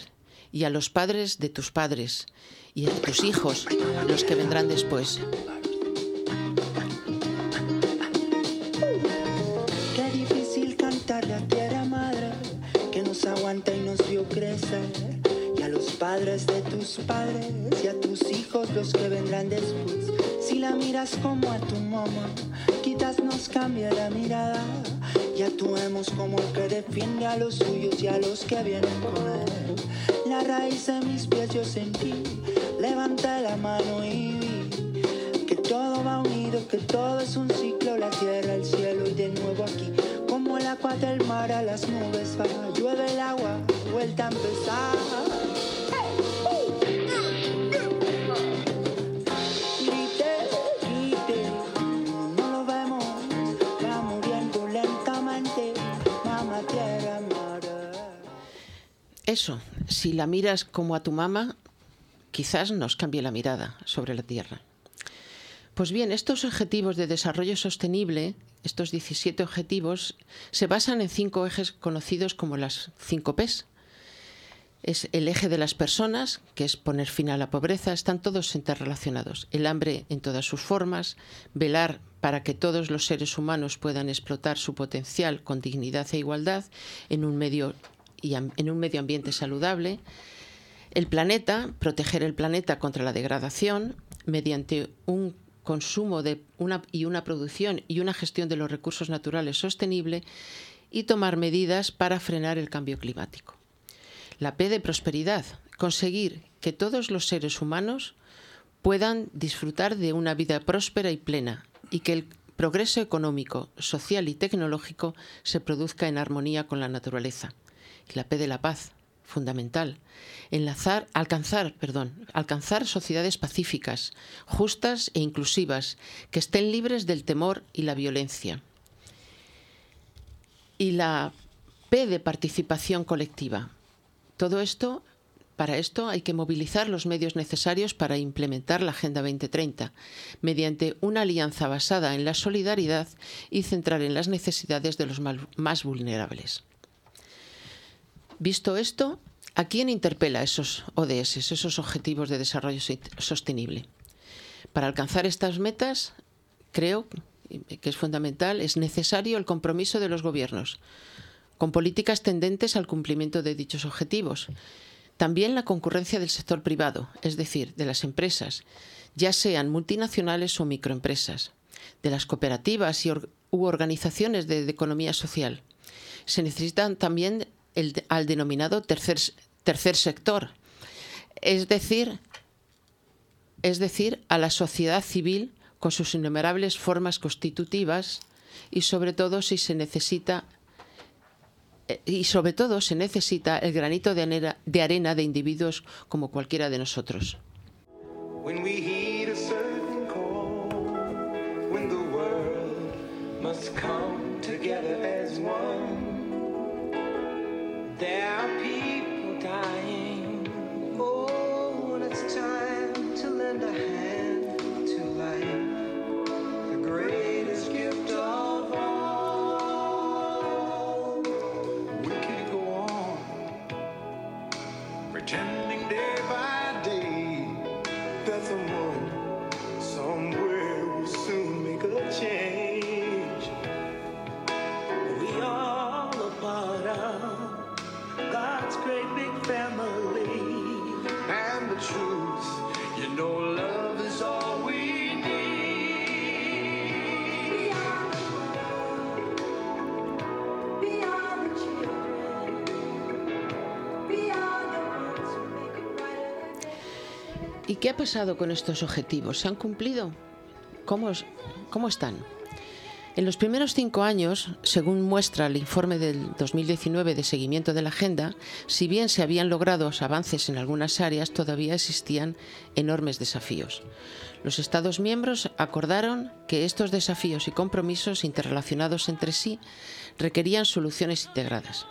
y a los padres de tus padres, y a tus hijos, los que vendrán después». «Qué difícil cantarle a la tierra madre, que nos aguanta y nos vio crecer». A los padres de tus padres y a tus hijos los que vendrán después. Si la miras como a tu mamá, quizás nos cambie la mirada y actuemos como el que defiende a los suyos y a los que vienen con él. La raíz de mis pies yo sentí, levanté la mano y vi que todo va unido, que todo es un ciclo, la tierra, el cielo y de nuevo aquí. Como como el agua del mar a las nubes va, llueve el agua, vuelta a empezar. Grite, grite, no lo vemos, va muriendo lentamente, mamá tierra, mar. Eso, si la miras como a tu mamá, quizás nos cambie la mirada sobre la Tierra. Pues bien, estos objetivos de desarrollo sostenible, estos diecisiete objetivos, se basan en cinco ejes conocidos como las cinco P's. Es el eje de las personas, que es poner fin a la pobreza, están todos interrelacionados. El hambre en todas sus formas, velar para que todos los seres humanos puedan explotar su potencial con dignidad e igualdad en un medio, y en un medio ambiente saludable. El planeta, proteger el planeta contra la degradación mediante un consumo de una, y una producción y una gestión de los recursos naturales sostenible, y tomar medidas para frenar el cambio climático. La P de prosperidad, conseguir que todos los seres humanos puedan disfrutar de una vida próspera y plena, y que el progreso económico, social y tecnológico se produzca en armonía con la naturaleza. Y la P de la paz, fundamental, enlazar, alcanzar, perdón, alcanzar sociedades pacíficas, justas e inclusivas, que estén libres del temor y la violencia. Y la P de participación colectiva. Todo esto, para esto hay que movilizar los medios necesarios para implementar la Agenda veinte treinta, mediante una alianza basada en la solidaridad y centrar en las necesidades de los más vulnerables. Visto esto, ¿a quién interpela esos O D S, esos Objetivos de Desarrollo Sostenible? Para alcanzar estas metas, creo que es fundamental, es necesario el compromiso de los gobiernos, con políticas tendentes al cumplimiento de dichos objetivos. También la concurrencia del sector privado, es decir, de las empresas, ya sean multinacionales o microempresas, de las cooperativas y or- u organizaciones de, de economía social. Se necesitan también El, al denominado tercer, tercer sector, es decir, es decir, a la sociedad civil con sus innumerables formas constitutivas, y sobre todo si se necesita y sobre todo se necesita el granito de arena de, arena de individuos como cualquiera de nosotros. There are people dying. Oh, it's time to lend a hand to life, the greatest gift of all. We can go on pretending day by day that someone somewhere will soon make a change. ¿Y qué ha pasado con estos objetivos? ¿Se han cumplido? ¿Cómo, cómo están? En los primeros cinco años, según muestra el informe del dos mil diecinueve de seguimiento de la agenda, si bien se habían logrado avances en algunas áreas, todavía existían enormes desafíos. Los Estados miembros acordaron que estos desafíos y compromisos interrelacionados entre sí requerían soluciones integradas.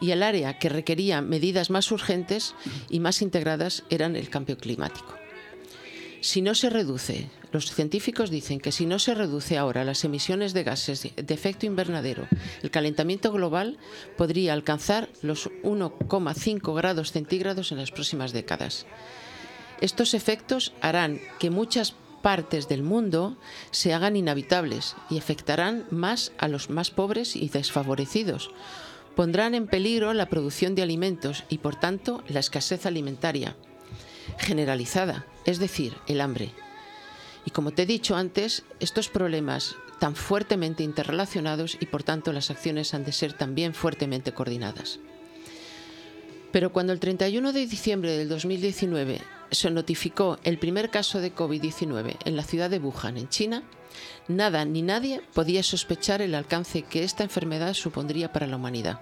Y el área que requería medidas más urgentes y más integradas eran el cambio climático. Si no se reduce, los científicos dicen que si no se reduce ahora las emisiones de gases de efecto invernadero, el calentamiento global podría alcanzar los uno coma cinco grados centígrados en las próximas décadas. Estos efectos harán que muchas partes del mundo se hagan inhabitables y afectarán más a los más pobres y desfavorecidos. Pondrán en peligro la producción de alimentos y, por tanto, la escasez alimentaria generalizada, es decir, el hambre. Y como te he dicho antes, estos problemas tan fuertemente interrelacionados y, por tanto, las acciones han de ser también fuertemente coordinadas. Pero cuando el treinta y uno de diciembre del dos mil diecinueve se notificó el primer caso de COVID diecinueve en la ciudad de Wuhan, en China, nada ni nadie podía sospechar el alcance que esta enfermedad supondría para la humanidad.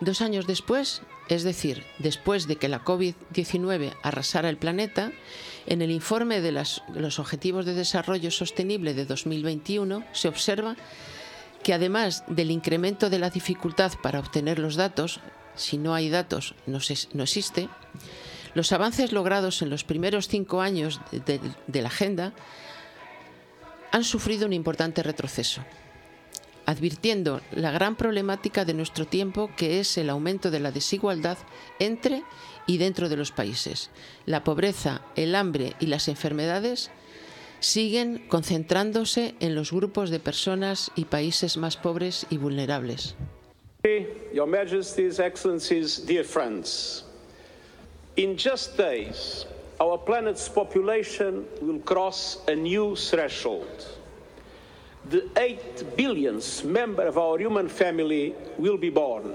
Dos años después, es decir, después de que la COVID diecinueve arrasara el planeta, en el informe de las, los Objetivos de Desarrollo Sostenible de dos mil veintiuno se observa que además del incremento de la dificultad para obtener los datos, si no hay datos no, se, no existe, los avances logrados en los primeros cinco años de, de, de la agenda han sufrido un importante retroceso, advirtiendo la gran problemática de nuestro tiempo, que es el aumento de la desigualdad entre y dentro de los países. La pobreza, el hambre y las enfermedades siguen concentrándose en los grupos de personas y países más pobres y vulnerables. Your Majesty's Excellencies, dear friends, in just days, our planet's population will cross a new threshold. The eight billionth member of our human family will be born.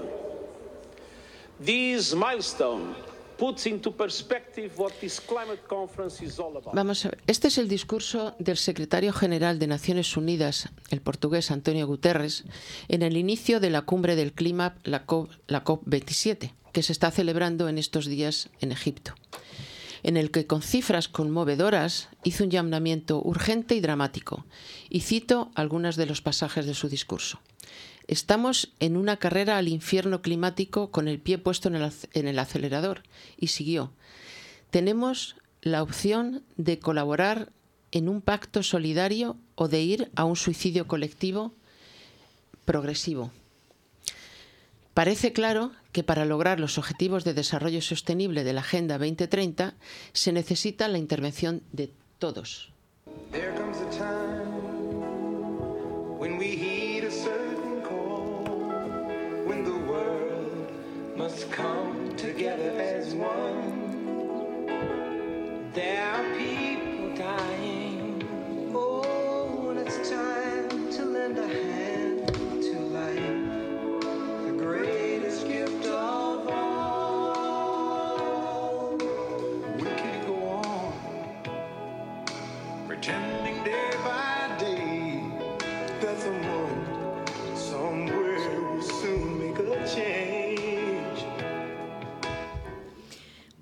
This milestone puts into perspective what this climate conference is all about. Vamos a ver. Este es el discurso del secretario general de Naciones Unidas, el portugués Antonio Guterres, en el inicio de la cumbre del clima, la COP, la COP veintisiete, que se está celebrando en estos días en Egipto, en el que con cifras conmovedoras hizo un llamamiento urgente y dramático. Y cito algunos de los pasajes de su discurso. Estamos en una carrera al infierno climático con el pie puesto en el, en el acelerador. Y siguió. Tenemos la opción de colaborar en un pacto solidario o de ir a un suicidio colectivo progresivo. Parece claro que para lograr los Objetivos de Desarrollo Sostenible de la Agenda veinte treinta se necesita la intervención de todos.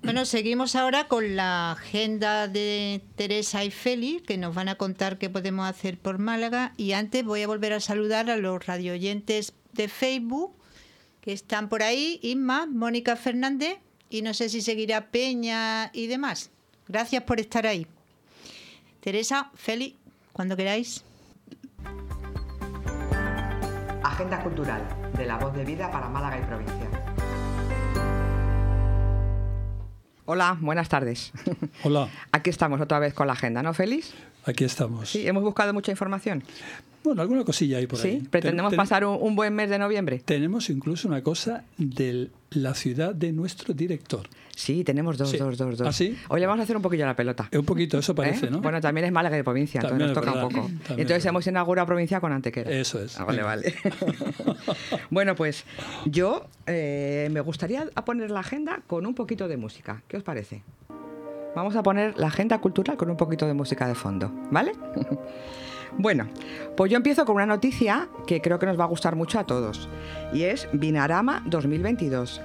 Bueno, seguimos ahora con la agenda de Teresa y Félix, que nos van a contar qué podemos hacer por Málaga. Y antes voy a volver a saludar a los radioyentes de Facebook, que están por ahí, Inma, Mónica Fernández, y no sé si seguirá Peña y demás. Gracias por estar ahí. Teresa, Félix, cuando queráis. Agenda Cultural, de La Voz de Vida para Málaga y provincia. Hola, buenas tardes. Hola. Aquí estamos otra vez con la agenda, ¿no, Félix? Aquí estamos. Sí, hemos buscado mucha información. Bueno, alguna cosilla hay por ¿Sí? ahí. Sí, pretendemos ten, ten, pasar un, un buen mes de noviembre. Tenemos incluso una cosa de la ciudad de nuestro director. Sí, tenemos dos, sí. dos, dos, dos. ¿Ah, sí? Hoy le vamos a hacer un poquillo a la pelota. Un poquito, eso parece, ¿eh? ¿No? Bueno, también es Málaga de provincia, también entonces nos toca verdad. un poco. También entonces hemos inaugurado provincia con Antequera. Eso es. Ah, vale, vale. Bueno, pues yo eh, me gustaría poner la agenda con un poquito de música. ¿Qué os parece? Vamos a poner la agenda cultural con un poquito de música de fondo, ¿vale? Bueno, pues yo empiezo con una noticia que creo que nos va a gustar mucho a todos, y es Vinarama dos mil veintidós.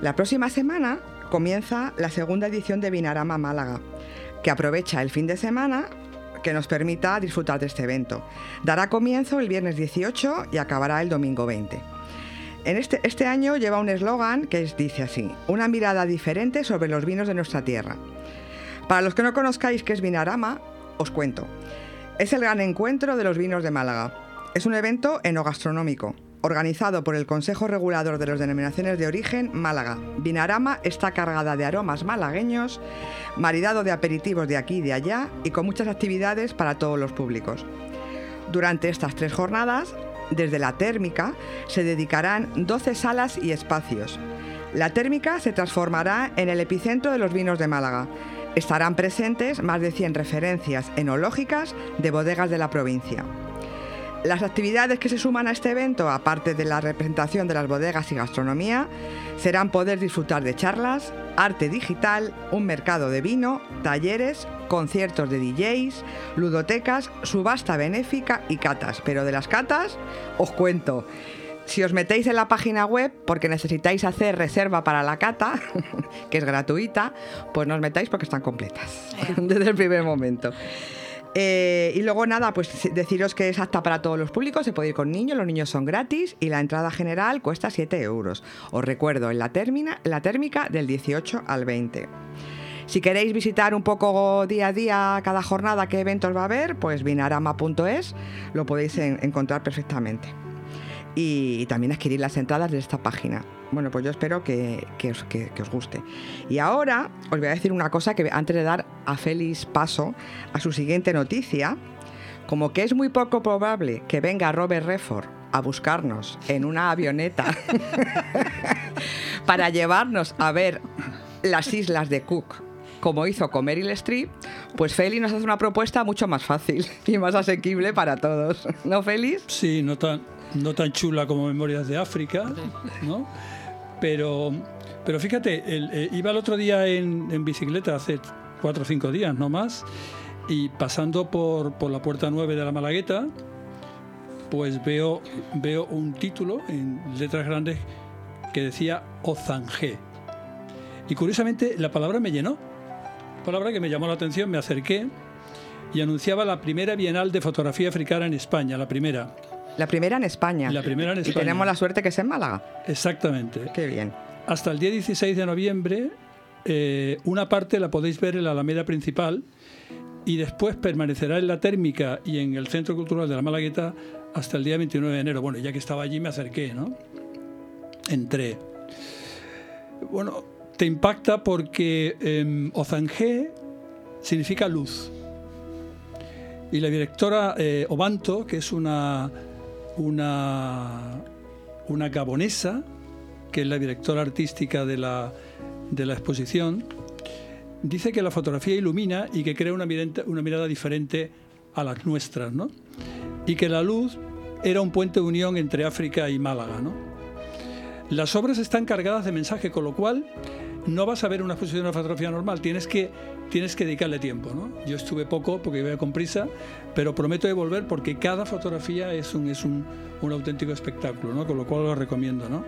La próxima semana comienza la segunda edición de Vinarama Málaga, que aprovecha el fin de semana que nos permita disfrutar de este evento. Dará comienzo el viernes dieciocho y acabará el domingo veinte. En este, este año lleva un eslogan que es, dice así: una mirada diferente sobre los vinos de nuestra tierra. Para los que no conozcáis qué es Vinarama, os cuento. Es el gran encuentro de los vinos de Málaga. Es un evento enogastronómico, organizado por el Consejo Regulador de las Denominaciones de Origen Málaga. Vinarama está cargada de aromas malagueños, maridado de aperitivos de aquí y de allá, y con muchas actividades para todos los públicos. Durante estas tres jornadas, desde La Térmica, se dedicarán doce salas y espacios. La Térmica se transformará en el epicentro de los vinos de Málaga. Estarán presentes más de cien referencias enológicas de bodegas de la provincia. Las actividades que se suman a este evento, aparte de la representación de las bodegas y gastronomía, serán poder disfrutar de charlas, arte digital, un mercado de vino, talleres, conciertos de D Js, ludotecas, subasta benéfica y catas. Pero de las catas, os cuento. Si os metéis en la página web porque necesitáis hacer reserva para la cata, que es gratuita, pues no os metáis porque están completas desde el primer momento. Eh, y luego nada, pues deciros que es apta para todos los públicos, se puede ir con niños, los niños son gratis y la entrada general cuesta siete euros. Os recuerdo, en la, términa, la térmica del dieciocho al veinte. Si queréis visitar un poco día a día cada jornada qué eventos va a haber, pues vinarama punto es lo podéis en, encontrar perfectamente. Y también adquirir las entradas de esta página. Bueno, pues yo espero que, que, os, que, que os guste. Y ahora os voy a decir una cosa que antes de dar a Félix paso a su siguiente noticia, como que es muy poco probable que venga Robert Redford a buscarnos en una avioneta para llevarnos a ver las islas de Cook, como hizo con Meryl Streep, pues Félix nos hace una propuesta mucho más fácil y más asequible para todos. ¿No, Félix? Sí, no tan... no tan chula como Memorias de África, ¿no? Pero, pero fíjate, el, eh, iba el otro día en, en bicicleta, hace cuatro o cinco días, no más, y pasando por, por la puerta nueve de la Malagueta, pues veo, veo un título en letras grandes que decía Ozangé. Y curiosamente la palabra me llenó, palabra que me llamó la atención, me acerqué y anunciaba la primera Bienal de Fotografía Africana en España, la primera. La primera en España. La primera en España. Y tenemos la suerte que es en Málaga. Exactamente. Qué bien. Hasta el día dieciséis de noviembre, eh, una parte la podéis ver en la Alameda Principal y después permanecerá en la Térmica y en el Centro Cultural de la Malagueta hasta el día veintinueve de enero. Bueno, ya que estaba allí me acerqué, ¿no? Entré. Bueno, te impacta porque eh, Ozangé significa luz. Y la directora eh, Obanto, que es una... Una, una gabonesa, que es la directora artística de la, de la exposición, dice que la fotografía ilumina y que crea una, mirenta, una mirada diferente a las nuestras, ¿no? Y que la luz era un puente de unión entre África y Málaga, ¿no? Las obras están cargadas de mensaje, con lo cual no vas a ver una exposición de una fotografía normal, tienes que, tienes que dedicarle tiempo, ¿no? Yo estuve poco porque iba con prisa, pero prometo de volver porque cada fotografía es un, es un, un auténtico espectáculo, ¿no? Con lo cual lo recomiendo, ¿no?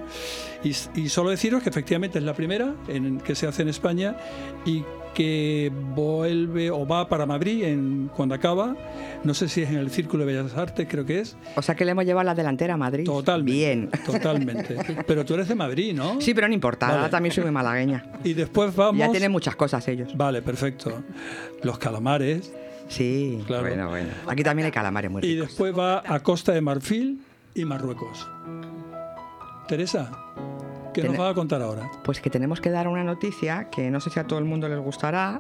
Y, y solo deciros que efectivamente es la primera en, que se hace en España y que vuelve o va para Madrid en, cuando acaba, no sé si es en el Círculo de Bellas Artes, creo que es. O sea que le hemos llevado la delantera a Madrid. Totalmente. Bien. Totalmente. Pero tú eres de Madrid, ¿no? Sí, pero no importa, vale. Ahora también soy muy malagueña. Y después vamos... Ya tienen muchas cosas ellos. Vale, perfecto. Los calamares. Sí, claro. bueno, bueno. Aquí también hay calamares muy ricos. Y después va a Costa de Marfil y Marruecos. Teresa, ¿qué nos vas a contar ahora? Pues que tenemos que dar una noticia que no sé si a todo el mundo les gustará,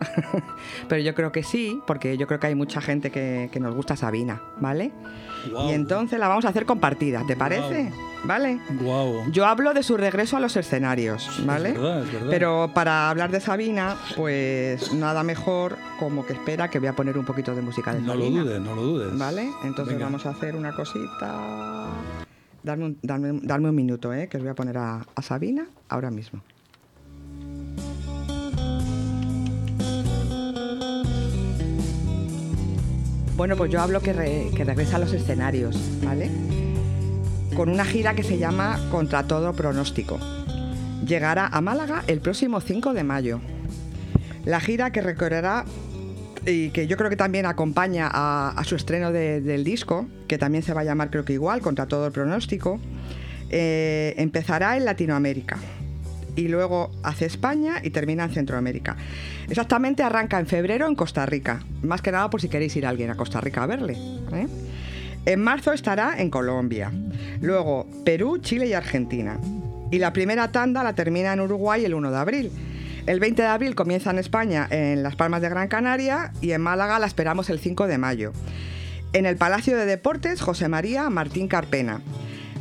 pero yo creo que sí, porque yo creo que hay mucha gente que, que nos gusta Sabina, ¿vale? Wow. Y entonces la vamos a hacer compartida, ¿te parece? Wow. ¿Vale? Wow. Yo hablo de su regreso a los escenarios, ¿vale? Es verdad, es verdad. Pero para hablar de Sabina, pues nada mejor como que espera que voy a poner un poquito de música de Sabina. No lo dudes, no lo dudes. ¿Vale? Entonces venga, vamos a hacer una cosita... Darme un, darme, darme un minuto, ¿eh? Que os voy a poner a, a Sabina ahora mismo. Bueno, pues yo hablo que, re, que regresa a los escenarios, ¿vale? Con una gira que se llama Contra todo pronóstico. Llegará a Málaga el próximo cinco de mayo. La gira que recorrerá... y que yo creo que también acompaña a, a su estreno de, del disco, que también se va a llamar creo que igual, Contra todo el pronóstico, eh, empezará en Latinoamérica y luego hace España y termina en Centroamérica. Exactamente arranca en febrero en Costa Rica, más que nada por si queréis ir a alguien a Costa Rica a verle, ¿eh? En marzo estará en Colombia, luego Perú, Chile y Argentina. Y la primera tanda la termina en Uruguay el uno de abril. El veinte de abril comienza en España, en Las Palmas de Gran Canaria, y en Málaga la esperamos el cinco de mayo. En el Palacio de Deportes José María Martín Carpena.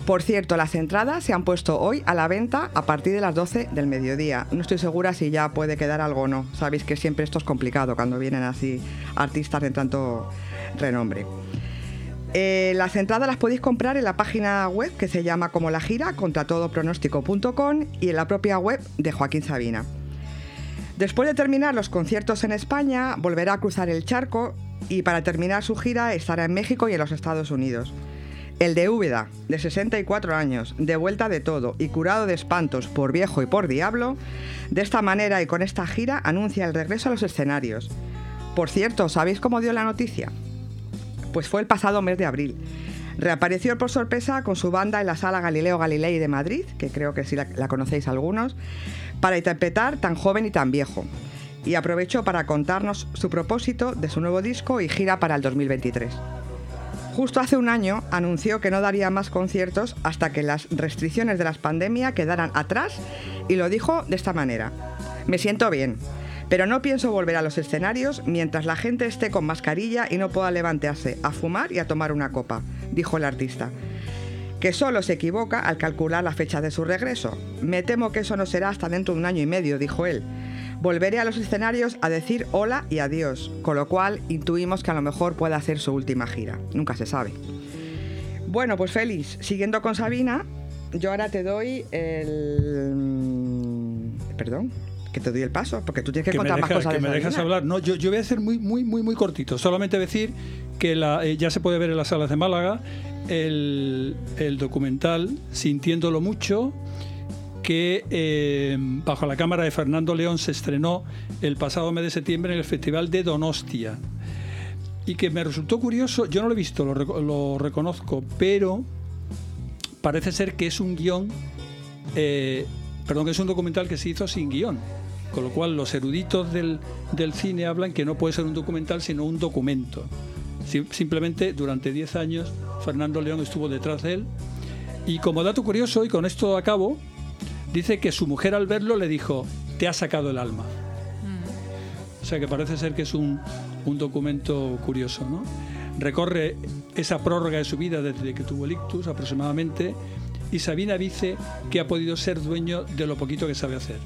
Por cierto, las entradas se han puesto hoy a la venta a partir de las doce del mediodía. No estoy segura si ya puede quedar algo o no. Sabéis que siempre esto es complicado cuando vienen así artistas de tanto renombre. Eh, las entradas las podéis comprar en la página web que se llama como la gira, contra todo pronóstico punto com, y en la propia web de Joaquín Sabina. Después de terminar los conciertos en España, volverá a cruzar el charco y para terminar su gira estará en México y en los Estados Unidos. El de Úbeda, de sesenta y cuatro años, de vuelta de todo y curado de espantos por viejo y por diablo, de esta manera y con esta gira anuncia el regreso a los escenarios. Por cierto, ¿sabéis cómo dio la noticia? Pues fue el pasado mes de abril. Reapareció por sorpresa con su banda en la Sala Galileo Galilei de Madrid, que creo que sí la, la conocéis algunos, para interpretar Tan joven y tan viejo. Y aprovechó para contarnos su propósito de su nuevo disco y gira para el dos mil veintitrés. Justo hace un año anunció que no daría más conciertos hasta que las restricciones de la pandemia quedaran atrás y lo dijo de esta manera: me siento bien, pero no pienso volver a los escenarios mientras la gente esté con mascarilla y no pueda levantarse a fumar y a tomar una copa, dijo el artista, que solo se equivoca al calcular la fecha de su regreso. Me temo que eso no será hasta dentro de un año y medio, dijo él. Volveré a los escenarios a decir hola y adiós, con lo cual intuimos que a lo mejor pueda hacer su última gira. Nunca se sabe. Bueno, pues Félix, siguiendo con Sabina, yo ahora te doy el... Perdón, que te doy el paso, porque tú tienes que, que contar deja, más cosas. Que de me Sabina. Dejas hablar. No, yo, yo voy a ser muy, muy, muy, muy cortito. Solamente decir que la, eh, ya se puede ver en las salas de Málaga el, el documental Sintiéndolo Mucho, que eh, bajo la cámara de Fernando León se estrenó el pasado mes de septiembre en el Festival de Donostia, y que me resultó curioso. Yo no lo he visto, lo, lo reconozco, pero parece ser que es un guión, eh, perdón, que es un documental que se hizo sin guión, con lo cual los eruditos del, del cine hablan que no puede ser un documental sino un documento. Simplemente durante diez años Fernando León estuvo detrás de él, y como dato curioso, y con esto acabo, dice que su mujer al verlo le dijo: te ha sacado el alma. Mm. O sea que parece ser que es un, un documento curioso, ¿no? Recorre esa prórroga de su vida desde que tuvo el ictus aproximadamente, y Sabina dice que ha podido ser dueño de lo poquito que sabe hacer.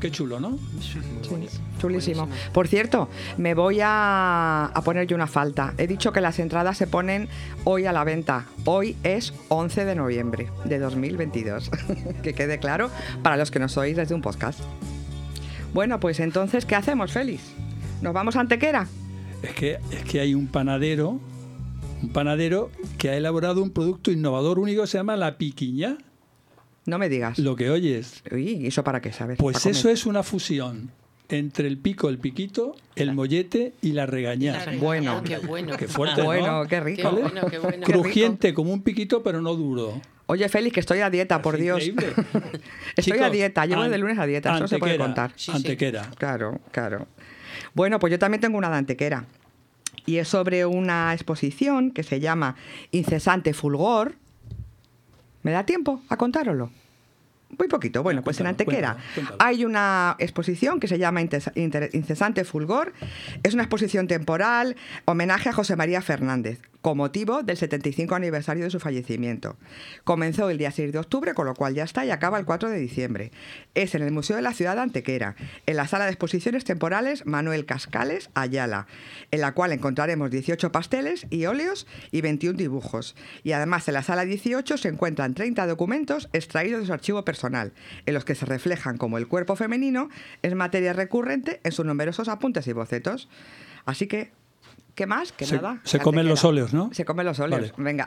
Qué chulo, ¿no? Sí, chulísimo. Buenísimo. Por cierto, me voy a, a poner yo una falta. He dicho que las entradas se ponen hoy a la venta. Hoy es once de noviembre de dos mil veintidós. Que quede claro para los que nos oís desde un podcast. Bueno, pues entonces, ¿qué hacemos, Félix? ¿Nos vamos a Antequera? Es que, es que hay un panadero, un panadero que ha elaborado un producto innovador único que se llama la piquiñá. No me digas. Lo que oyes. Uy, ¿eso para qué sabes? Pues eso es una fusión entre el pico, el piquito, el mollete y la regañada. Bueno, qué bueno. Qué fuerte, ¿no? Bueno, qué rico. Qué bueno, qué bueno. Crujiente como un piquito, pero no duro. Oye, Félix, que estoy a dieta, por Dios. Estoy Chicos, a dieta, llevo an- de lunes a dieta, Antequera, eso se puede contar. Sí, sí. Antequera. Claro, claro. Bueno, pues yo también tengo una de Antequera. Y es sobre una exposición que se llama Incesante Fulgor. ¿Me da tiempo a contároslo? Muy poquito. Bueno, pues cuéntalo, en Antequera cuéntalo, cuéntalo. Hay una exposición que se llama Incesante Fulgor. Es una exposición temporal, homenaje a José María Fernández, con motivo del setenta y cinco aniversario de su fallecimiento. Comenzó el día seis de octubre, con lo cual ya está, y acaba el cuatro de diciembre. Es en el Museo de la Ciudad de Antequera, en la Sala de Exposiciones Temporales Manuel Cascales Ayala, en la cual encontraremos dieciocho pasteles y óleos y veintiún dibujos. Y además en la Sala dieciocho se encuentran treinta documentos extraídos de su archivo personal, en los que se reflejan como el cuerpo femenino es materia recurrente en sus numerosos apuntes y bocetos. Así que, ¿qué más? Que se, nada. Se comen los óleos, ¿no? Se comen los óleos. Vale. Venga,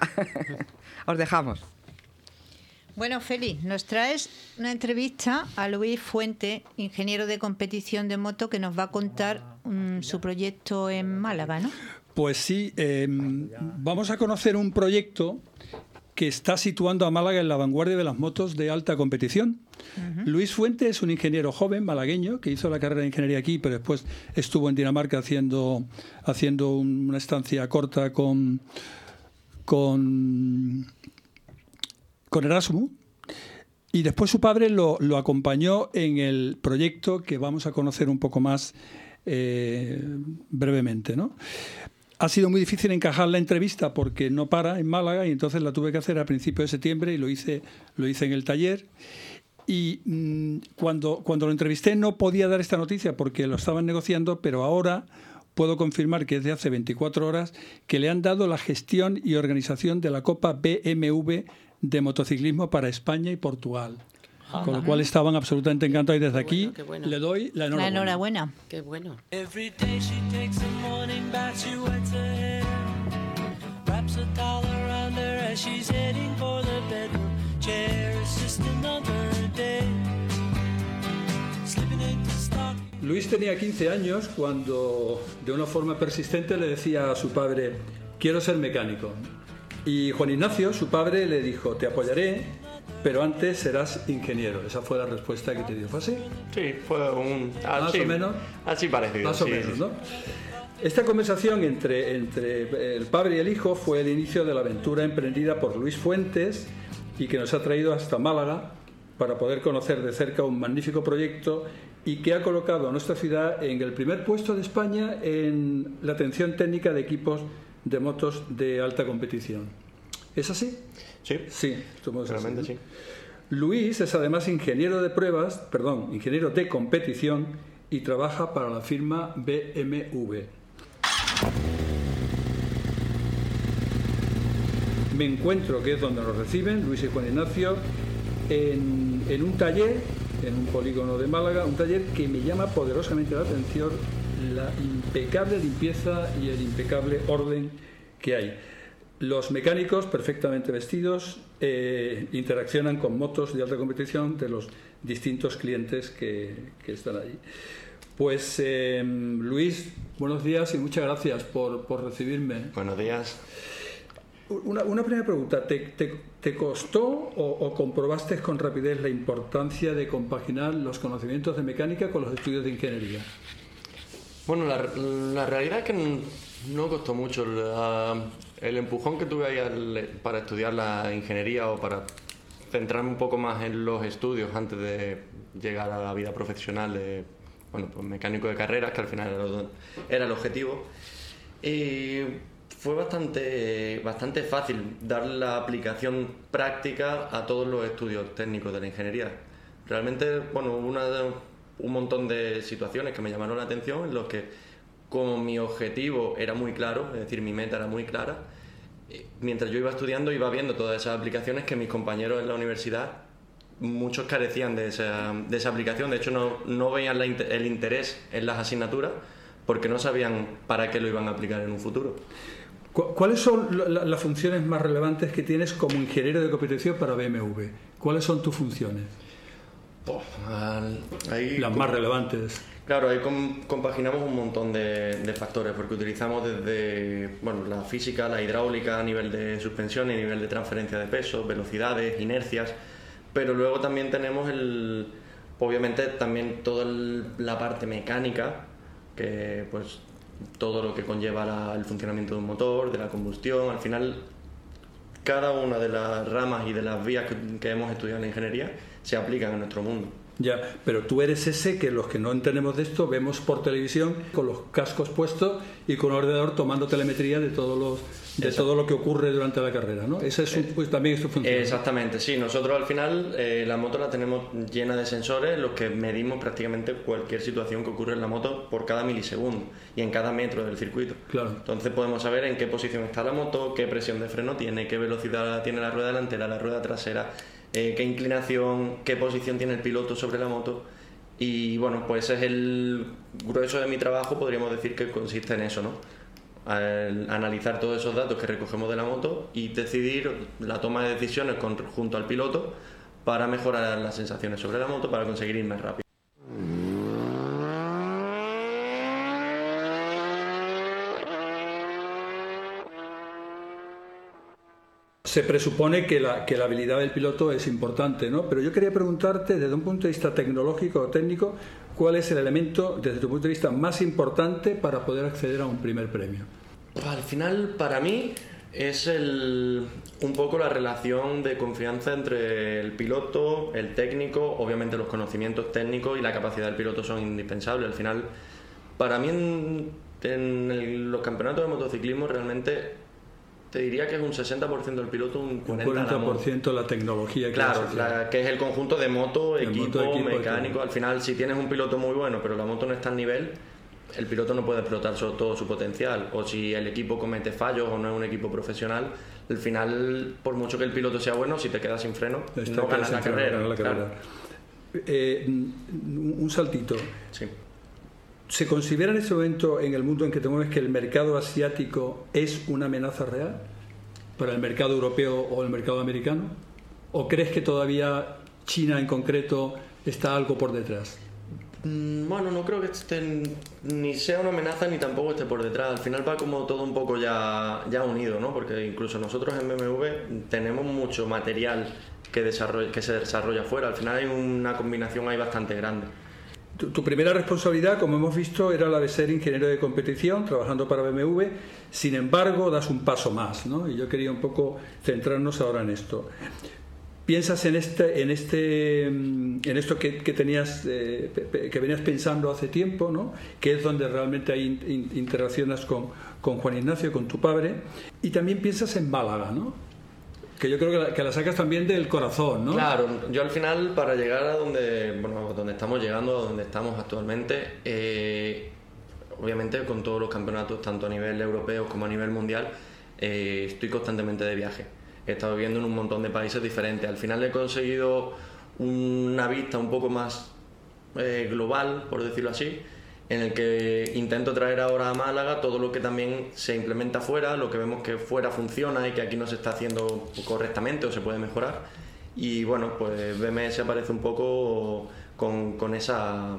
os dejamos. Bueno, Félix, nos traes una entrevista a Luis Fuente, ingeniero de competición de moto, que nos va a contar um, su proyecto en Málaga, ¿no? Pues sí, eh, vamos a conocer un proyecto que está situando a Málaga en la vanguardia de las motos de alta competición. Uh-huh. Luis Fuente es un ingeniero joven malagueño que hizo la carrera de ingeniería aquí, pero después estuvo en Dinamarca haciendo, haciendo una estancia corta con, con, con Erasmus. Y después su padre lo, lo acompañó en el proyecto que vamos a conocer un poco más eh, brevemente, ¿no? Ha sido muy difícil encajar la entrevista porque no para en Málaga, y entonces la tuve que hacer a principios de septiembre y lo hice, lo hice en el taller. Y mmm, cuando, cuando lo entrevisté no podía dar esta noticia porque lo estaban negociando, pero ahora, puedo confirmar que desde hace veinticuatro horas que le han dado la gestión y organización de la Copa B M W de motociclismo para España y Portugal. Ajá. Con lo cual estaban absolutamente encantados y desde qué bueno, aquí bueno. le doy la enhorabuena. La enhorabuena. Qué bueno. Luis tenía quince años cuando de una forma persistente le decía a su padre: quiero ser mecánico. Y Juan Ignacio, su padre, le dijo: te apoyaré, pero antes serás ingeniero. Esa fue la respuesta que te dio. ¿Fue así? Sí, fue un... Más así, o menos. Así parecido. Más sí, o menos, sí. ¿no? Esta conversación entre, entre el padre y el hijo fue el inicio de la aventura emprendida por Luis Fuentes y que nos ha traído hasta Málaga para poder conocer de cerca un magnífico proyecto y que ha colocado a nuestra ciudad en el primer puesto de España en la atención técnica de equipos de motos de alta competición. ¿Es así? Sí, sí, realmente así, ¿no? Sí. Luis es además ingeniero de pruebas, perdón, ingeniero de competición y trabaja para la firma B M W. Me encuentro, que es donde nos reciben Luis y Juan Ignacio, en, en un taller, en un polígono de Málaga, un taller que me llama poderosamente la atención la impecable limpieza y el impecable orden que hay. Los mecánicos perfectamente vestidos eh, interaccionan con motos de alta competición de los distintos clientes que, que están allí. Pues eh, Luis, buenos días y muchas gracias por, por recibirme. Buenos días. Una, una primera pregunta, ¿te, te, te costó o, o comprobaste con rapidez la importancia de compaginar los conocimientos de mecánica con los estudios de ingeniería? Bueno, la, la realidad es que no costó mucho. La, el empujón que tuve ahí al, para estudiar la ingeniería o para centrarme un poco más en los estudios antes de llegar a la vida profesional de, bueno, pues mecánico de carreras, que al final era, lo, era el objetivo. Y fue bastante, bastante fácil dar la aplicación práctica a todos los estudios técnicos de la ingeniería. Realmente, bueno, una de, un montón de situaciones que me llamaron la atención en los que, como mi objetivo era muy claro, es decir, mi meta era muy clara, mientras yo iba estudiando iba viendo todas esas aplicaciones que mis compañeros en la universidad, muchos carecían de esa, de esa aplicación. De hecho, no, no veían la, el interés en las asignaturas porque no sabían para qué lo iban a aplicar en un futuro. ¿Cuáles son las funciones más relevantes que tienes como ingeniero de competición para B M W? ¿Cuáles son tus funciones? Oh, ahí, las más relevantes. Claro, ahí compaginamos un montón de, de factores, porque utilizamos desde, bueno, la física, la hidráulica, a nivel de suspensión y a nivel de transferencia de peso, velocidades, inercias, pero luego también tenemos el, obviamente también toda el, la parte mecánica, que pues todo lo que conlleva la, el funcionamiento de un motor, de la combustión. Al final, cada una de las ramas y de las vías que, que hemos estudiado en la ingeniería se aplican a nuestro mundo. Ya, pero tú eres ese que los que no entendemos de esto vemos por televisión con los cascos puestos y con el ordenador tomando telemetría de todos los, de todo lo que ocurre durante la carrera, ¿no? Esa es un, pues, también es su función. Exactamente, sí. Nosotros al final eh, la moto la tenemos llena de sensores en los que medimos prácticamente cualquier situación que ocurre en la moto por cada milisegundo y en cada metro del circuito. Claro. Entonces podemos saber en qué posición está la moto, qué presión de freno tiene, qué velocidad tiene la rueda delantera, la rueda trasera, Eh, qué inclinación, qué posición tiene el piloto sobre la moto. Y bueno, pues es el grueso de mi trabajo, podríamos decir que consiste en eso, ¿no? Al analizar todos esos datos que recogemos de la moto y decidir la toma de decisiones con, junto al piloto para mejorar las sensaciones sobre la moto, para conseguir ir más rápido. Se presupone que la, que la habilidad del piloto es importante, ¿no? Pero yo quería preguntarte, desde un punto de vista tecnológico o técnico, ¿cuál es el elemento, desde tu punto de vista, más importante para poder acceder a un primer premio? Al final, para mí, es el, un poco la relación de confianza entre el piloto, el técnico. Obviamente los conocimientos técnicos y la capacidad del piloto son indispensables. Al final, para mí, en, en el, los campeonatos de motociclismo realmente... Te diría que es un sesenta por ciento del piloto, un cuarenta por ciento, un cuarenta por ciento la, la tecnología. Que claro, la, que es el conjunto de moto, equipo, moto, equipo, mecánico. Equipo. Al final, si tienes un piloto muy bueno, pero la moto no está al nivel, el piloto no puede explotar todo su potencial, o si el equipo comete fallos o no es un equipo profesional, al final, por mucho que el piloto sea bueno, si te quedas sin freno, Está no ganas la, carrera, la carrera. Claro. Eh, un saltito. Sí. ¿Se considera en este momento, en el mundo en que te mueves, que el mercado asiático es una amenaza real para el mercado europeo o el mercado americano? ¿O crees que todavía China en concreto está algo por detrás? Bueno, no creo que estén, ni sea una amenaza ni tampoco esté por detrás. Al final va como todo un poco ya, ya unido, ¿no? Porque incluso nosotros en B M W tenemos mucho material que, desarrolla, que se desarrolla afuera. Al final hay una combinación ahí bastante grande. Tu, tu primera responsabilidad, como hemos visto, era la de ser ingeniero de competición, trabajando para B M W. Sin embargo, das un paso más, ¿no? Y yo quería un poco centrarnos ahora en esto. ¿Piensas en este, en este, en esto que, que tenías, eh, que venías pensando hace tiempo, ¿no? Que es donde realmente ahí in, in, interaccionas con, con Juan Ignacio, con tu padre, y también piensas en Málaga, ¿no? Que yo creo que la, que la sacas también del corazón, ¿no? Claro, yo al final para llegar a donde, bueno, donde estamos llegando, a donde estamos actualmente, eh, obviamente con todos los campeonatos, tanto a nivel europeo como a nivel mundial, eh, estoy constantemente de viaje. He estado viviendo en un montón de países diferentes. Al final he conseguido una vista un poco más eh, global, por decirlo así, en el que intento traer ahora a Málaga todo lo que también se implementa fuera, lo que vemos que fuera funciona y que aquí no se está haciendo correctamente o se puede mejorar. Y bueno, pues B M S aparece un poco con, con, esa,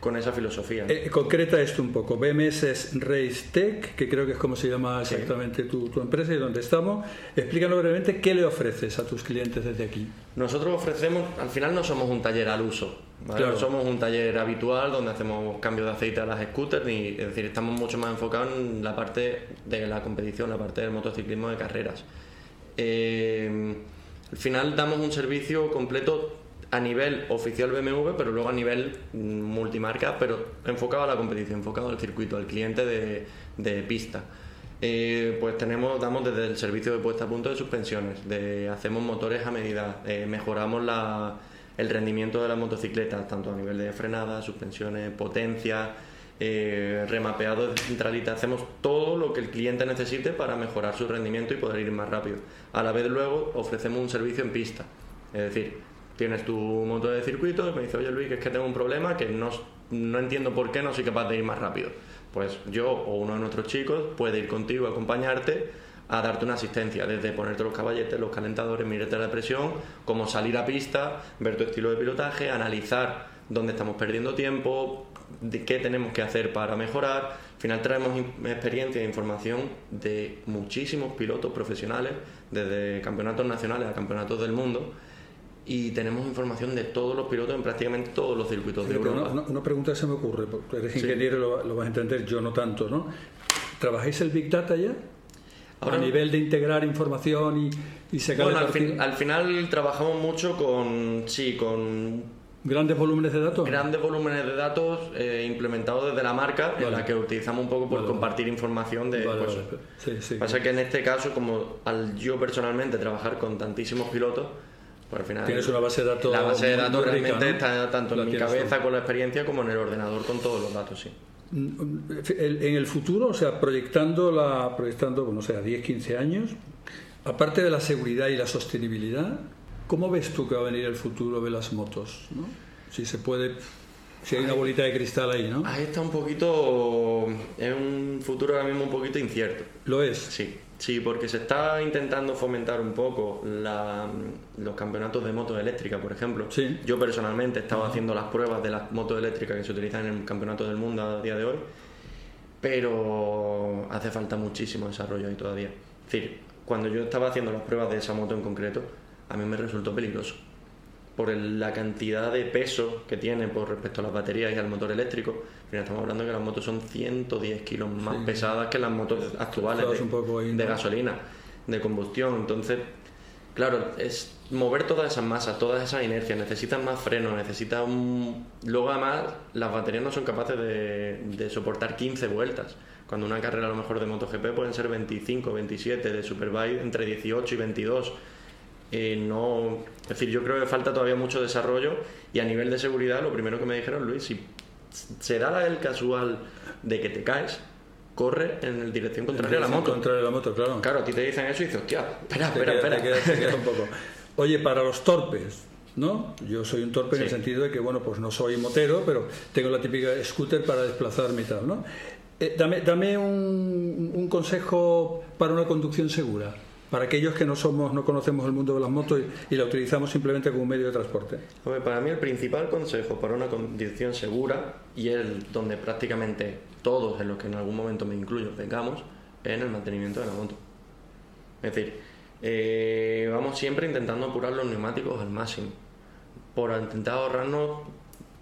con esa filosofía, ¿no? Eh, concreta esto un poco. B M S Race Tech, que creo que es como se llama exactamente sí. tu, tu empresa y donde estamos. Explícanos brevemente qué le ofreces a tus clientes desde aquí. Nosotros ofrecemos, al final no somos un taller al uso, ¿vale? Claro. No somos un taller habitual donde hacemos cambios de aceite a las scooters, y, es decir, estamos mucho más enfocados en la parte de la competición, la parte del motociclismo de carreras. Eh... Al final damos un servicio completo a nivel oficial B M W, pero luego a nivel multimarca, pero enfocado a la competición, enfocado al circuito, al cliente de, de pista. Eh, pues tenemos, damos desde el servicio de puesta a punto de suspensiones, de, hacemos motores a medida, eh, mejoramos la, el rendimiento de las motocicletas, tanto a nivel de frenada, suspensiones, potencia, eh, remapeado de centralita. Hacemos todo lo que el cliente necesite para mejorar su rendimiento y poder ir más rápido. A la vez luego ofrecemos un servicio en pista, es decir, tienes tu moto de circuito y me dice: oye Luis, que es que tengo un problema, que no, no entiendo por qué no soy capaz de ir más rápido. Pues yo o uno de nuestros chicos puede ir contigo, a acompañarte, a darte una asistencia, desde ponerte los caballetes, los calentadores, mirarte la presión, como salir a pista, ver tu estilo de pilotaje, analizar dónde estamos perdiendo tiempo, de qué tenemos que hacer para mejorar. Al final traemos experiencia e información de muchísimos pilotos profesionales, desde campeonatos nacionales a campeonatos del mundo, y tenemos información de todos los pilotos en prácticamente todos los circuitos sí, de Europa. Una, una pregunta que se me ocurre, porque eres ingeniero, sí. lo, lo vas a entender, yo no tanto, ¿no? ¿Trabajáis el Big Data ya? Ahora, a nivel de integrar información y, y sacar... Bueno, al, fin, al final trabajamos mucho con... Sí, con... ¿Grandes volúmenes de datos? Grandes volúmenes de datos eh, implementados desde la marca, vale. En la que utilizamos un poco por vale. compartir información de... Vale, pues, vale. Sí, sí, pasa claro. que en este caso, como al yo personalmente trabajar con tantísimos pilotos, pues al final... Tienes una base de datos... La base de datos realmente rica, ¿no? Está tanto la en mi cabeza tú. Con la experiencia como en el ordenador con todos los datos, sí. En el futuro, o sea, proyectando, la, proyectando no sé, a diez, quince años, aparte de la seguridad y la sostenibilidad... ¿Cómo ves tú que va a venir el futuro de las motos, ¿no? Si se puede, si hay una bolita de cristal ahí, ¿no? Ahí está un poquito, es un futuro ahora mismo un poquito incierto. ¿Lo es? Sí, sí, porque se está intentando fomentar un poco la, los campeonatos de motos eléctricas, por ejemplo. Sí. Yo personalmente estaba uh-huh. haciendo las pruebas de las motos eléctricas que se utilizan en el campeonato del mundo a día de hoy, pero hace falta muchísimo desarrollo ahí todavía. Es decir, cuando yo estaba haciendo las pruebas de esa moto en concreto, a mí me resultó peligroso por el, la cantidad de peso que tiene por respecto a las baterías y al motor eléctrico. Estamos hablando de que las motos son ciento diez kilos más sí. pesadas que las motos actuales de, ahí, ¿no? de gasolina, de combustión. Entonces, claro, es mover todas esas masas, todas esas inercias, necesitan más freno, necesitan un... Luego además, las baterías no son capaces de, de soportar quince vueltas. Cuando una carrera a lo mejor de MotoGP pueden ser veinticinco, veintisiete, de Superbike entre dieciocho y veintidós... Eh, no, es decir, yo creo que falta todavía mucho desarrollo. Y a nivel de seguridad, lo primero que me dijeron: Luis, si se da el casual de que te caes, corre en dirección contraria a la moto. Contraria a la moto, claro. Claro, a ti te dicen eso y dices, hostia, espera, espera, espera. Te queda, te queda un poco. Oye, para los torpes, ¿no? Yo soy un torpe, sí, en el sentido de que, bueno, pues no soy motero, pero tengo la típica scooter para desplazarme y tal, ¿no? Eh, dame dame un, un consejo para una conducción segura, para aquellos que no somos, no conocemos el mundo de las motos y, y la utilizamos simplemente como un medio de transporte. Hombre, para mí el principal consejo para una conducción segura, y el donde prácticamente todos, en los que en algún momento me incluyo, pecamos, es en el mantenimiento de la moto. Es decir, eh, vamos siempre intentando apurar los neumáticos al máximo, por intentar ahorrarnos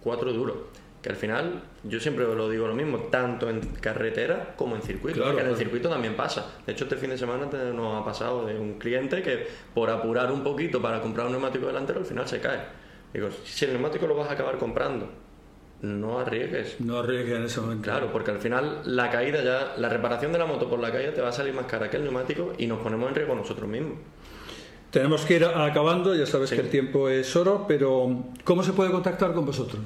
cuatro duros. Que al final, yo siempre lo digo lo mismo, tanto en carretera como en circuito. Claro, porque en el circuito también pasa. De hecho, este fin de semana nos ha pasado de un cliente que, por apurar un poquito para comprar un neumático delantero, al final se cae. Digo, si el neumático lo vas a acabar comprando, no arriesgues. No arriesgues en ese momento. Claro, porque al final la caída ya, la reparación de la moto por la caída te va a salir más cara que el neumático y nos ponemos en riesgo nosotros mismos. Tenemos que ir acabando, ya sabes, sí, que el tiempo es oro, pero ¿cómo se puede contactar con vosotros?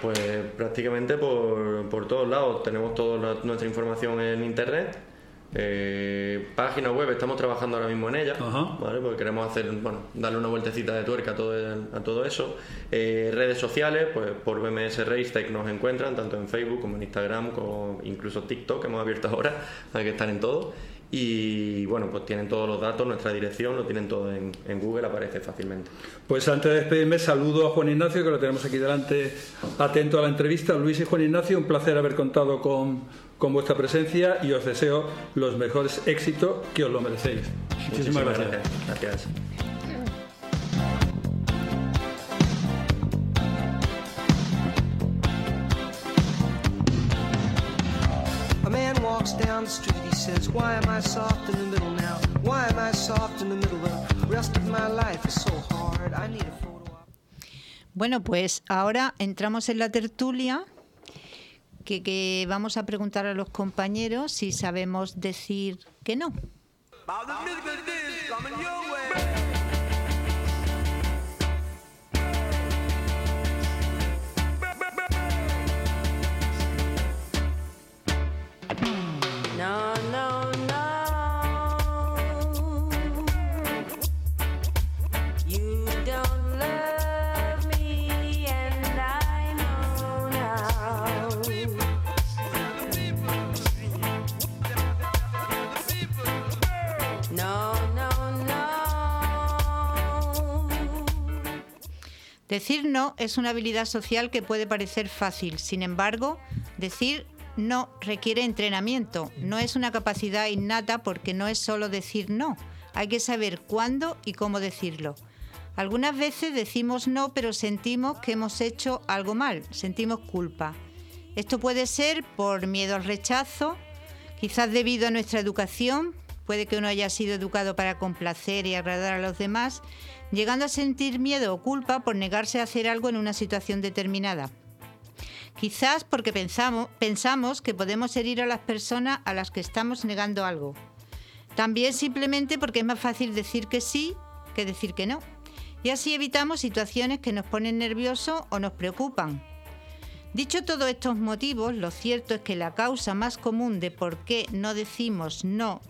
Pues, pues prácticamente por, por todos lados. Tenemos toda la, nuestra información en internet, eh, página web, estamos trabajando ahora mismo en ella, ¿vale? Porque queremos hacer, bueno, darle una vueltecita de tuerca a todo, a todo eso. Eh, redes sociales, pues por B M S Race Tech nos encuentran, tanto en Facebook como en Instagram, como incluso TikTok, que hemos abierto ahora, hay que estar en todo. Y bueno, pues tienen todos los datos, nuestra dirección, lo tienen todo en, en Google, aparece fácilmente. Pues antes de despedirme, saludo a Juan Ignacio, que lo tenemos aquí delante, atento a la entrevista. Luis y Juan Ignacio, un placer haber contado con, con vuestra presencia y os deseo los mejores éxitos, que os lo merecéis. Muchísimas, Muchísimas gracias. Gracias. Gracias. Down the street he says, why am I soft in the middle now? Why am I soft in the middle? The rest of my life is so hard. I need a photo op. Bueno, pues ahora entramos en la tertulia, que, que vamos a preguntar a los compañeros si sabemos decir que no. No, no, no, you don't love me and I know now. No, no, no. Decir no es una habilidad social que puede parecer fácil, sin embargo, decir no requiere entrenamiento, no es una capacidad innata porque no es solo decir no, hay que saber cuándo y cómo decirlo. Algunas veces decimos no, pero sentimos que hemos hecho algo mal, sentimos culpa. Esto puede ser por miedo al rechazo, quizás debido a nuestra educación, puede que uno haya sido educado para complacer y agradar a los demás, llegando a sentir miedo o culpa por negarse a hacer algo en una situación determinada. Quizás porque pensamos, pensamos que podemos herir a las personas a las que estamos negando algo. También simplemente porque es más fácil decir que sí que decir que no. Y así evitamos situaciones que nos ponen nerviosos o nos preocupan. Dicho todos estos motivos, lo cierto es que la causa más común de por qué no decimos no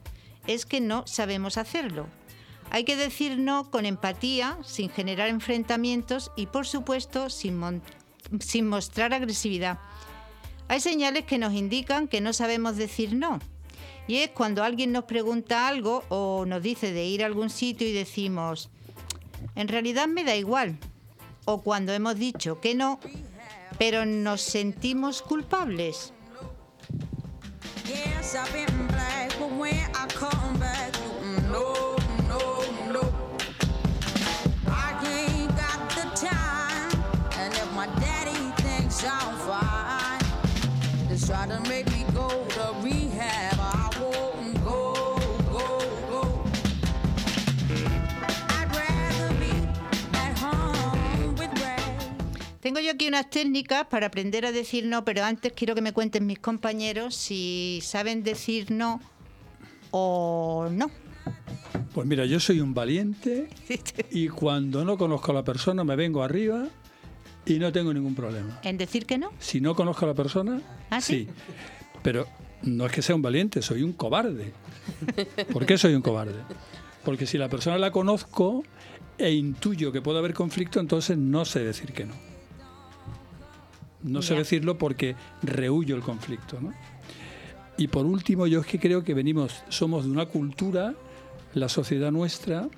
es que no sabemos hacerlo. Hay que decir no con empatía, sin generar enfrentamientos y, por supuesto, sin montar. Sin mostrar agresividad. Hay señales que nos indican que no sabemos decir no, y es cuando alguien nos pregunta algo o nos dice de ir a algún sitio y decimos, en realidad me da igual, o cuando hemos dicho que no, pero nos sentimos culpables. Tengo yo aquí unas técnicas para aprender a decir no, pero antes quiero que me cuenten mis compañeros si saben decir no o no. Pues mira, yo soy un valiente y cuando no conozco a la persona me vengo arriba Y no tengo ningún problema. ¿En decir que no? Si no conozco a la persona, ¿ah, sí? sí. Pero no es que sea un valiente, soy un cobarde. ¿Por qué soy un cobarde? Porque si la persona la conozco e intuyo que puede haber conflicto, entonces no sé decir que no. No sé ya. decirlo porque rehuyo el conflicto, ¿no? Y por último, yo es que creo que venimos, somos de una cultura, la sociedad nuestra,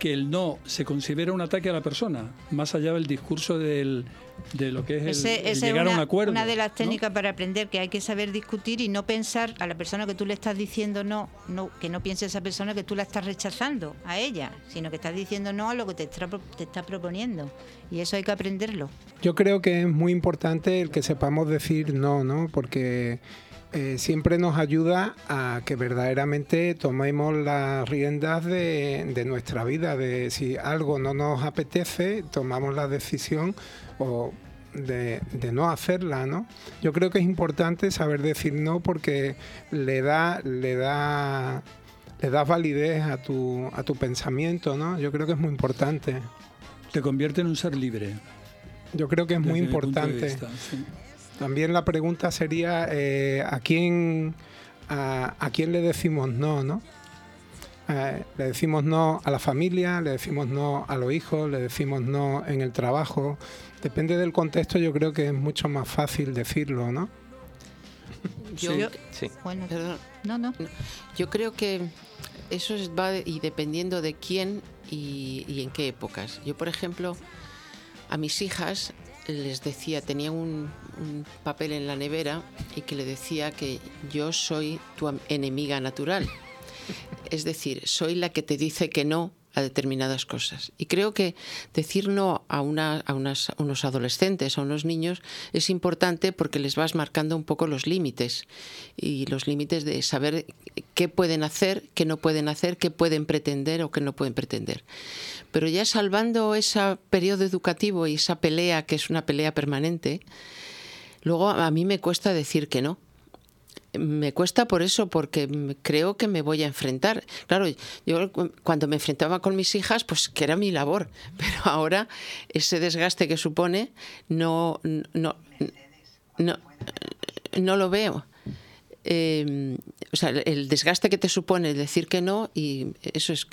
que el no se considera un ataque a la persona, más allá del discurso del, de lo que es ese, el, el ese llegar una, a un acuerdo. Una de las técnicas, ¿no?, para aprender, que hay que saber discutir y no pensar a la persona que tú le estás diciendo no, no, que no piense esa persona que tú la estás rechazando a ella, sino que estás diciendo no a lo que te está, te está proponiendo, y eso hay que aprenderlo. Yo creo que es muy importante el que sepamos decir no, ¿no? Porque Eh, siempre nos ayuda a que verdaderamente tomemos las riendas de, de nuestra vida, de si algo no nos apetece, tomamos la decisión o de, de no hacerla, ¿no? Yo creo que es importante saber decir no, porque le da, le da, le da validez a tu, a tu pensamiento, ¿no? Yo creo que es muy importante. Te convierte en un ser libre. Yo creo que es muy importante. También la pregunta sería eh, ¿a quién a, a quién le decimos no, ¿no? Eh, le decimos no a la familia, le decimos no a los hijos, le decimos no en el trabajo. Depende del contexto, yo creo que es mucho más fácil decirlo, ¿no? Yo, yo, sí. Bueno, perdón. No, no. Yo creo que eso va y dependiendo de quién y, y en qué épocas. Yo, por ejemplo, a mis hijas les decía, tenía un, un papel en la nevera y que le decía que yo soy tu enemiga natural. Es decir, soy la que te dice que no a determinadas cosas. Y creo que decir no a, una, a unas, a unos adolescentes, a unos niños, es importante porque les vas marcando un poco los límites. Y los límites de saber qué pueden hacer, qué no pueden hacer, qué pueden pretender o qué no pueden pretender. Pero ya salvando ese periodo educativo y esa pelea, que es una pelea permanente, luego a mí me cuesta decir que no. Me cuesta por eso, porque creo que me voy a enfrentar. Claro, yo cuando me enfrentaba con mis hijas, pues que era mi labor. Pero ahora ese desgaste que supone no, no, no, no lo veo. Eh, o sea, el desgaste que te supone el decir que no, y eso es,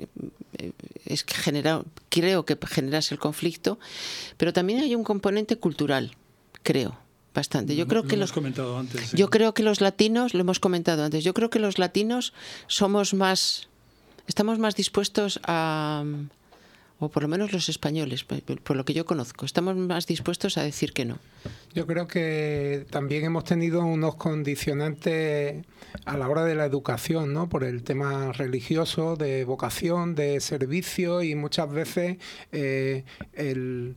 es que genera, creo que generas el conflicto. Pero también hay un componente cultural, creo. Bastante. Yo creo que lo hemos los, comentado antes. ¿Sí? Yo creo que los latinos, lo hemos comentado antes, yo creo que los latinos somos más, estamos más dispuestos a, o por lo menos los españoles, por lo que yo conozco, estamos más dispuestos a decir que no. Yo creo que también hemos tenido unos condicionantes a la hora de la educación, ¿no? Por el tema religioso, de vocación, de servicio, y muchas veces eh, el,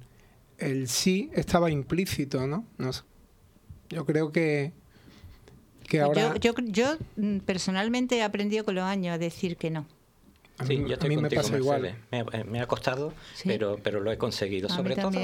el sí estaba implícito, ¿no? No sé. Yo creo que, que ahora... Yo, yo, yo personalmente he aprendido con los años a decir que no. A mí, sí, yo estoy a mí contigo, me pasa igual. Me, me ha costado, ¿sí?, pero, pero lo he conseguido. A sobre todo,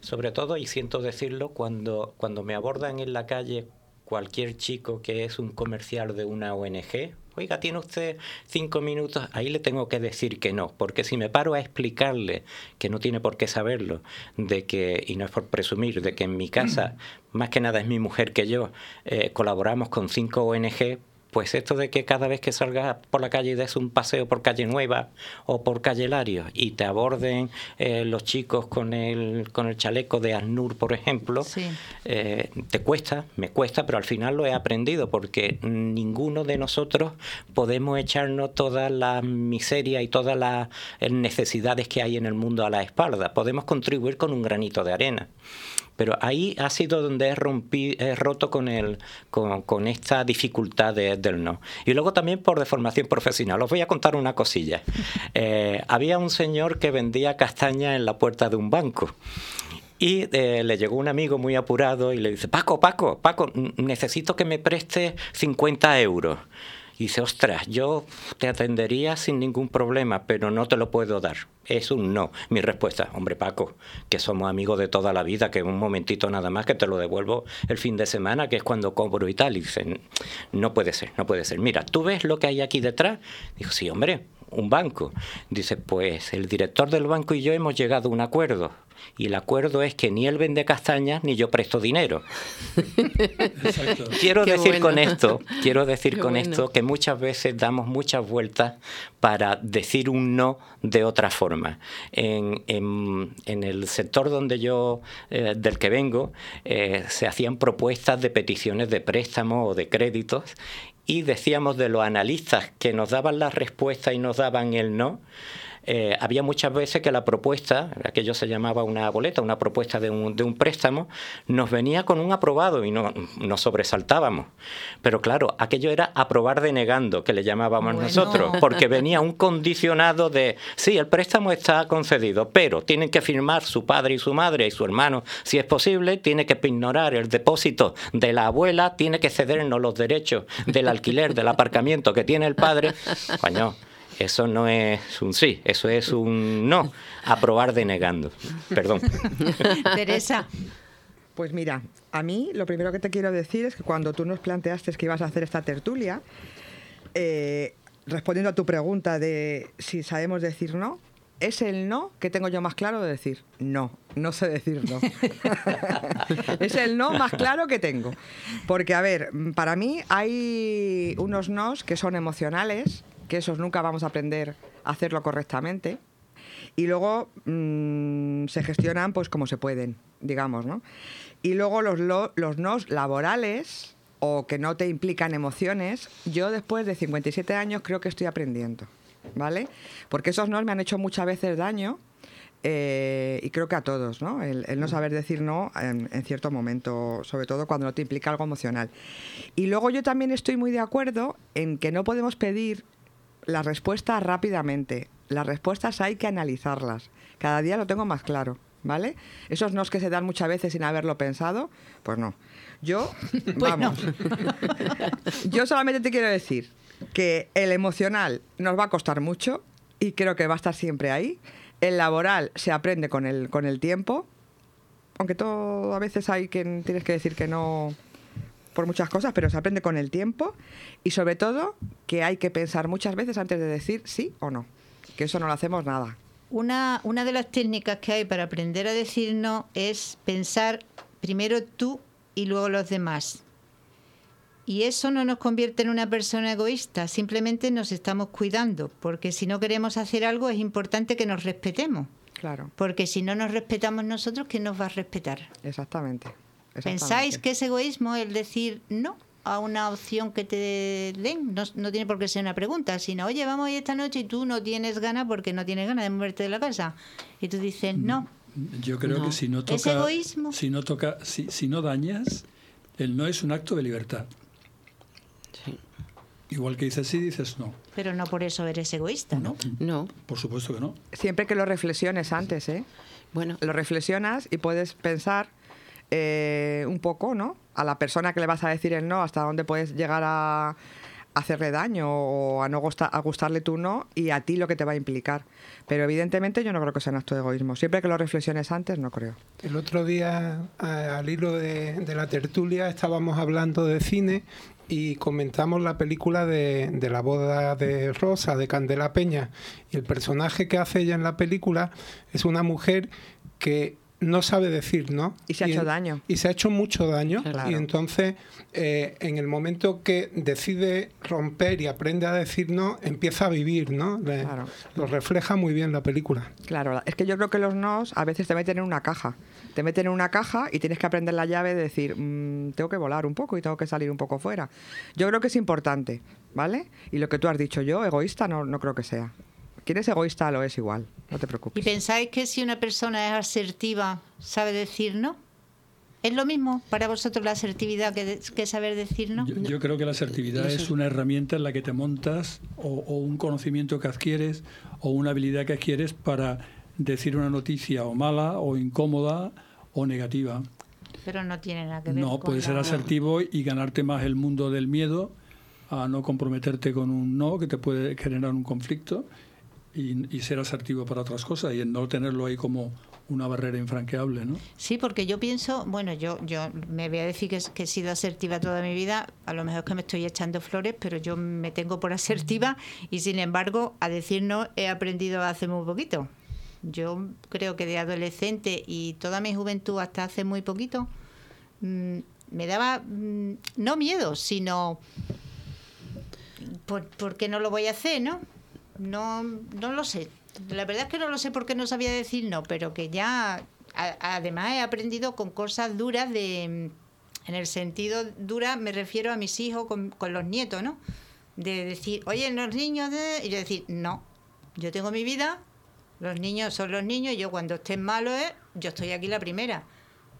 sobre todo, y siento decirlo, cuando, cuando me abordan en la calle cualquier chico que es un comercial de una O N G... Oiga, tiene usted cinco minutos, ahí le tengo que decir que no, porque si me paro a explicarle, que no tiene por qué saberlo, de que, y no es por presumir, de que en mi casa, más que nada es mi mujer que yo, eh, colaboramos con cinco O N G, pues esto de que cada vez que salgas por la calle y des un paseo por Calle Nueva o por Calle Larios y te aborden eh, los chicos con el con el chaleco de ACNUR, por ejemplo, sí. eh, te cuesta, me cuesta, pero al final lo he aprendido, porque ninguno de nosotros podemos echarnos toda la miseria y todas las necesidades que hay en el mundo a la espalda. Podemos contribuir con un granito de arena. Pero ahí ha sido donde he, rompí, he roto con, el, con, con esta dificultad de, del no. Y luego también por deformación profesional. Os voy a contar una cosilla. Eh, había un señor que vendía castañas en la puerta de un banco. Y eh, le llegó un amigo muy apurado y le dice, Paco, Paco, Paco, necesito que me prestes cincuenta euros. Y dice, ostras, yo te atendería sin ningún problema, pero no te lo puedo dar. Es un no. Mi respuesta, hombre, Paco, que somos amigos de toda la vida, que un momentito nada más, que te lo devuelvo el fin de semana, que es cuando cobro y tal. Y dice, no puede ser, no puede ser. Mira, ¿tú ves lo que hay aquí detrás? Dijo, sí, hombre, un banco. Dice, pues el director del banco y yo hemos llegado a un acuerdo. Y el acuerdo es que ni él vende castañas ni yo presto dinero. Exacto. Quiero Qué decir bueno. con esto, quiero decir Qué con bueno. esto que muchas veces damos muchas vueltas para decir un no de otra forma. En, en, en el sector donde yo eh, del que vengo eh, se hacían propuestas de peticiones de préstamos o de créditos. Y decíamos de los analistas que nos daban la respuesta y nos daban el no, eh, había muchas veces que la propuesta, aquello se llamaba una boleta, una propuesta de un, de un préstamo, nos venía con un aprobado y no, nos sobresaltábamos. Pero claro, aquello era aprobar denegando, que le llamábamos bueno. nosotros, porque venía un condicionado de, sí, el préstamo está concedido, pero tienen que firmar su padre y su madre y su hermano, si es posible, tiene que pignorar el depósito de la abuela, tiene que cedernos los derechos de la alquiler del aparcamiento que tiene el padre. Coño, eso no es un sí, eso es un no, aprobar denegando. Perdón. Teresa. Pues mira, a mí lo primero que te quiero decir es que cuando tú nos planteaste que ibas a hacer esta tertulia, eh, respondiendo a tu pregunta de si sabemos decir no, es el no que tengo yo más claro de decir no, no sé decir no. Es el no más claro que tengo. Porque, a ver, para mí hay unos nos que son emocionales, que esos nunca vamos a aprender a hacerlo correctamente, y luego mmm, se gestionan pues como se pueden, digamos, ¿no? Y luego los, lo, los nos laborales, o que no te implican emociones, yo después de cincuenta y siete años creo que estoy aprendiendo, ¿vale? Porque esos nos me han hecho muchas veces daño, eh, y creo que a todos, ¿no? El, el no saber decir no en, en cierto momento, sobre todo cuando no te implica algo emocional. Y luego yo también estoy muy de acuerdo en que no podemos pedir las respuestas rápidamente. Las respuestas hay que analizarlas. Cada día lo tengo más claro, ¿vale? Esos nos que se dan muchas veces sin haberlo pensado, pues no. Yo, vamos, yo solamente te quiero decir que el emocional nos va a costar mucho y creo que va a estar siempre ahí. El laboral se aprende con el, con el tiempo, aunque todo, a veces hay quien tienes que decir que no por muchas cosas, pero se aprende con el tiempo. Y sobre todo que hay que pensar muchas veces antes de decir sí o no, que eso no lo hacemos nada. Una, una de las técnicas que hay para aprender a decir no es pensar primero tú y luego los demás. Y eso no nos convierte en una persona egoísta, simplemente nos estamos cuidando, porque si no queremos hacer algo es importante que nos respetemos. Claro. Porque si no nos respetamos nosotros, ¿quién nos va a respetar? Exactamente. Exactamente. ¿Pensáis que es egoísmo el decir no a una opción que te den? No, no tiene por qué ser una pregunta, sino, oye, vamos a ir esta noche y tú no tienes ganas porque no tienes ganas de moverte de la casa. Y tú dices no. Yo creo no. que si no toca, ¿es egoísmo? Si no toca, si, si no dañas, el no es un acto de libertad. Igual que dices sí, dices no. Pero no por eso eres egoísta, ¿no? No. No. Por supuesto que no. Siempre que lo reflexiones antes, ¿eh? Bueno. Lo reflexionas y puedes pensar eh, un poco, ¿no? A la persona que le vas a decir el no, hasta dónde puedes llegar a hacerle daño o a no gusta, a gustarle tu no y a ti lo que te va a implicar. Pero evidentemente yo no creo que sea un acto de egoísmo. Siempre que lo reflexiones antes, no creo. El otro día, al hilo de, de la tertulia, estábamos hablando de cine y comentamos la película de, de La boda de Rosa, de Candela Peña. Y el personaje que hace ella en la película es una mujer que no sabe decir no. Y se ha y, hecho daño. Y se ha hecho mucho daño. Claro. Y entonces, eh, en el momento que decide romper y aprende a decir no, empieza a vivir, ¿no? Le, claro. Lo refleja muy bien la película. Claro, es que yo creo que los nos a veces te meten en una caja. Te meten en una caja y tienes que aprender la llave de decir, mmm, tengo que volar un poco y tengo que salir un poco fuera. Yo creo que es importante, ¿vale? Y lo que tú has dicho yo, egoísta, no, no creo que sea. ¿Quieres egoísta? Lo es igual, no te preocupes. ¿Y pensáis que si una persona es asertiva, sabe decir no? ¿Es lo mismo para vosotros la asertividad que, de, que saber decir no? Yo, yo creo que la asertividad no sé. es una herramienta en la que te montas o, o un conocimiento que adquieres o una habilidad que adquieres para decir una noticia o mala o incómoda o negativa. Pero no tiene nada que ver no, con No, puedes ser asertivo y ganarte más el mundo del miedo a no comprometerte con un no que te puede generar un conflicto. Y, y ser asertivo para otras cosas y no tenerlo ahí como una barrera infranqueable, ¿no? Sí, porque yo pienso, bueno, yo yo me voy a decir que, que he sido asertiva toda mi vida, a lo mejor es que me estoy echando flores, pero yo me tengo por asertiva y, sin embargo, a decir no he aprendido hace muy poquito. Yo creo que de adolescente y toda mi juventud hasta hace muy poquito mmm, me daba, mmm, no miedo, sino por, por qué no lo voy a hacer, ¿no? No, no lo sé. La verdad es que no lo sé porque no sabía decir no, pero que ya, a, además he aprendido con cosas duras, de, en el sentido dura me refiero a mis hijos con, con los nietos, ¿no? De decir, oye, los niños, de... y yo decir, no, yo tengo mi vida, los niños son los niños, yo cuando estén malos, eh, yo estoy aquí la primera,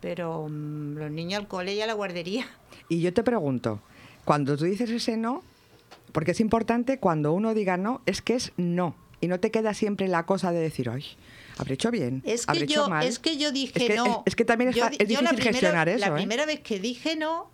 pero um, los niños al cole y a la guardería. Y yo te pregunto, cuando tú dices ese no, porque es importante cuando uno diga no, es que es no. Y no te queda siempre la cosa de decir, ay, habré hecho bien, es que habré yo, hecho mal. Es que yo dije es que, no. Es, es que también es, yo, es difícil primera, gestionar eso. La ¿eh? primera vez que dije no,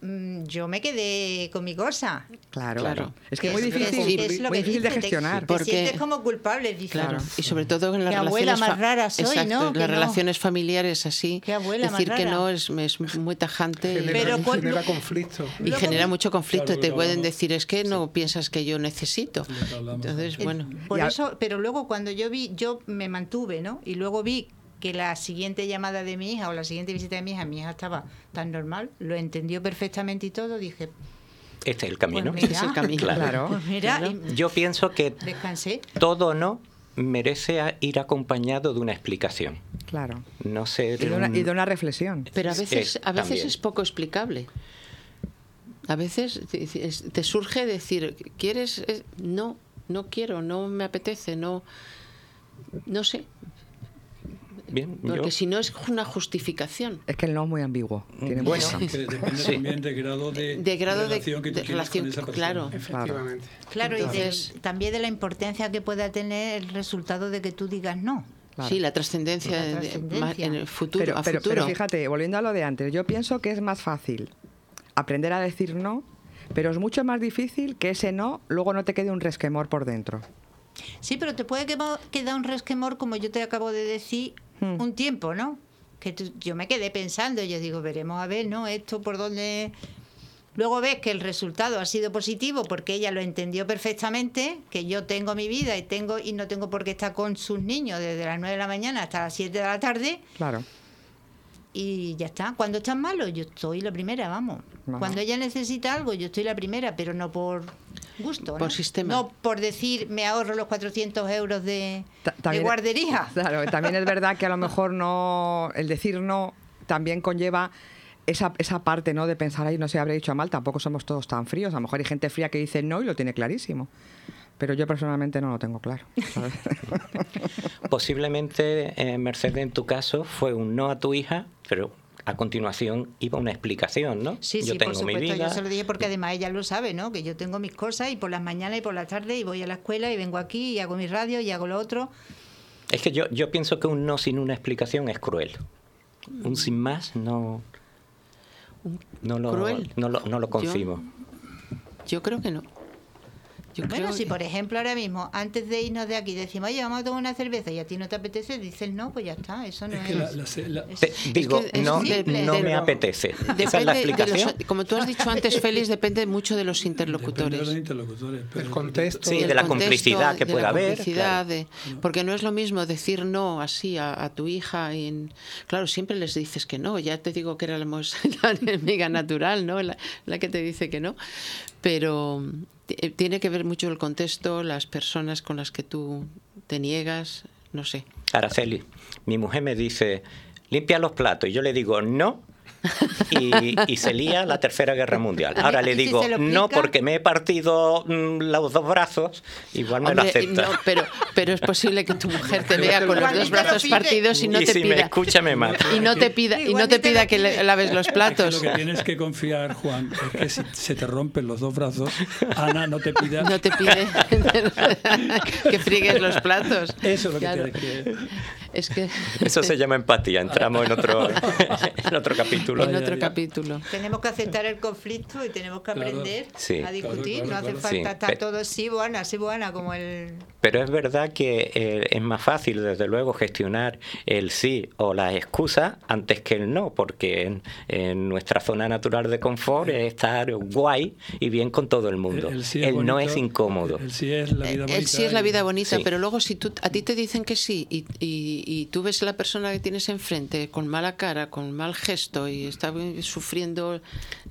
yo me quedé con mi cosa. Claro, claro. Es que es muy difícil, es, es, es muy difícil dice, de gestionar. Te, porque te sientes como culpable, dices. Claro. Y sobre todo en las relaciones... abuela más rara soy, exacto, ¿no? En las relaciones no. familiares, así. Qué abuela decir más rara. Que no es, es muy tajante. Genera, pero con, genera conflicto. Y genera mucho conflicto. Claro, te pueden decir, es que no sí. piensas que yo necesito. Entonces, bueno. Por eso, pero luego cuando yo vi, yo me mantuve, ¿no? Y luego vi que la siguiente llamada de mi hija o la siguiente visita de mi hija, mi hija estaba tan normal, lo entendió perfectamente y todo, dije... Este es el camino. Pues mira, este es el camino, claro. claro. Pues mira, claro. Yo pienso que descansé. Todo no merece ir acompañado de una explicación. Claro. No sé... Y de una, y de una reflexión. Pero a veces es, a veces es poco explicable. A veces te surge decir, ¿quieres...? No, no quiero, no me apetece, no... No sé... Bien, porque yo... si no es una justificación. Es que el no es muy ambiguo. Tiene bueno, que depende sí. también del grado de, de, grado de relación que de, tú de relación, con esa persona. Claro, efectivamente. Claro, entonces, y de, también de la importancia que pueda tener el resultado de que tú digas no. Claro. Sí, la trascendencia en el futuro. Pero, a pero, futuro. Pero fíjate, volviendo a lo de antes, yo pienso que es más fácil aprender a decir no, pero es mucho más difícil que ese no luego no te quede un resquemor por dentro. Sí, pero te puede quedar un resquemor, como yo te acabo de decir, hmm. un tiempo, ¿no? Que tú, yo me quedé pensando, yo digo, veremos a ver, ¿no? Esto por dónde... Luego ves que el resultado ha sido positivo porque ella lo entendió perfectamente, que yo tengo mi vida y tengo y no tengo por qué estar con sus niños desde las nueve de la mañana hasta las siete de la tarde. Claro. Y ya está. Cuando están malos, yo estoy la primera, vamos. Ajá. Cuando ella necesita algo, yo estoy la primera, pero no por... gusto, por ¿no? sistema. No por decir me ahorro los cuatrocientos euros de, de guardería. Claro, también es verdad que a lo mejor no, el decir no también conlleva esa esa parte, ¿no? De pensar, ahí no se habré dicho mal, tampoco somos todos tan fríos. A lo mejor hay gente fría que dice no y lo tiene clarísimo. Pero yo personalmente no lo tengo claro, ¿sabes? Posiblemente, eh, Mercedes, en tu caso fue un no a tu hija, pero... a continuación iba una explicación, ¿no? Sí, yo sí, tengo por supuesto, mi vida. Yo se lo dije porque además ella lo sabe, ¿no? Que yo tengo mis cosas y por las mañanas y por las tardes y voy a la escuela y vengo aquí y hago mi radio y hago lo otro. Es que yo, yo pienso que un no sin una explicación es cruel. Un sin más no, no, lo, ¿Cruel? no, lo, no lo concibo. Yo, yo creo que no. Yo bueno, creo si que... por ejemplo ahora mismo, antes de irnos de aquí, decimos, oye, vamos a tomar una cerveza y a ti no te apetece, dices no, pues ya está, eso no es... es... Que la, la, la... Te, digo, es que no, es simple, no me apetece. Depende, esa es la explicación. Los, como tú has dicho antes, Félix, depende mucho de los interlocutores. De los interlocutores, pero el contexto. Sí, de, de la contexto, complicidad que pueda haber. Claro. De, porque no es lo mismo decir no así a, a tu hija. Y en, claro, siempre les dices que no, ya te digo que éramos la enemiga natural, ¿no? La, la que te dice que no, pero... tiene que ver mucho el contexto, las personas con las que tú te niegas, no sé. Araceli, mi mujer me dice, limpia los platos. Y yo le digo, no, y, y se lía la Tercera Guerra Mundial. Ahora le digo, si no, porque me he partido mmm, los dos brazos, igual me Hombre, lo acepta. No, pero, pero es posible que tu mujer te vea con los dos brazos partidos y no y te si pida. Me escucha, me mata. Y no te pida, y no te pida que le laves los platos. Es que lo que tienes que confiar, Juan, es que si se te rompen los dos brazos, Ana no te pida. No te pide que friegues los platos. Eso es lo que claro. tienes que Es que... Eso se llama empatía, entramos en otro, en otro capítulo. En otro capítulo. Tenemos que aceptar el conflicto y tenemos que aprender claro. sí. a discutir, claro, claro, claro. no hace falta sí. estar todos sí, buena, sí, buena, como el... Pero es verdad que eh, es más fácil, desde luego, gestionar el sí o las excusas antes que el no, porque en, en nuestra zona natural de confort es estar guay y bien con todo el mundo. El, el sí es el bonito, no es incómodo. El, el sí es la vida bonita. El sí es la vida bonita, sí. pero luego si tú, a ti te dicen que sí y, y, y tú ves a la persona que tienes enfrente con mala cara, con mal gesto y está sufriendo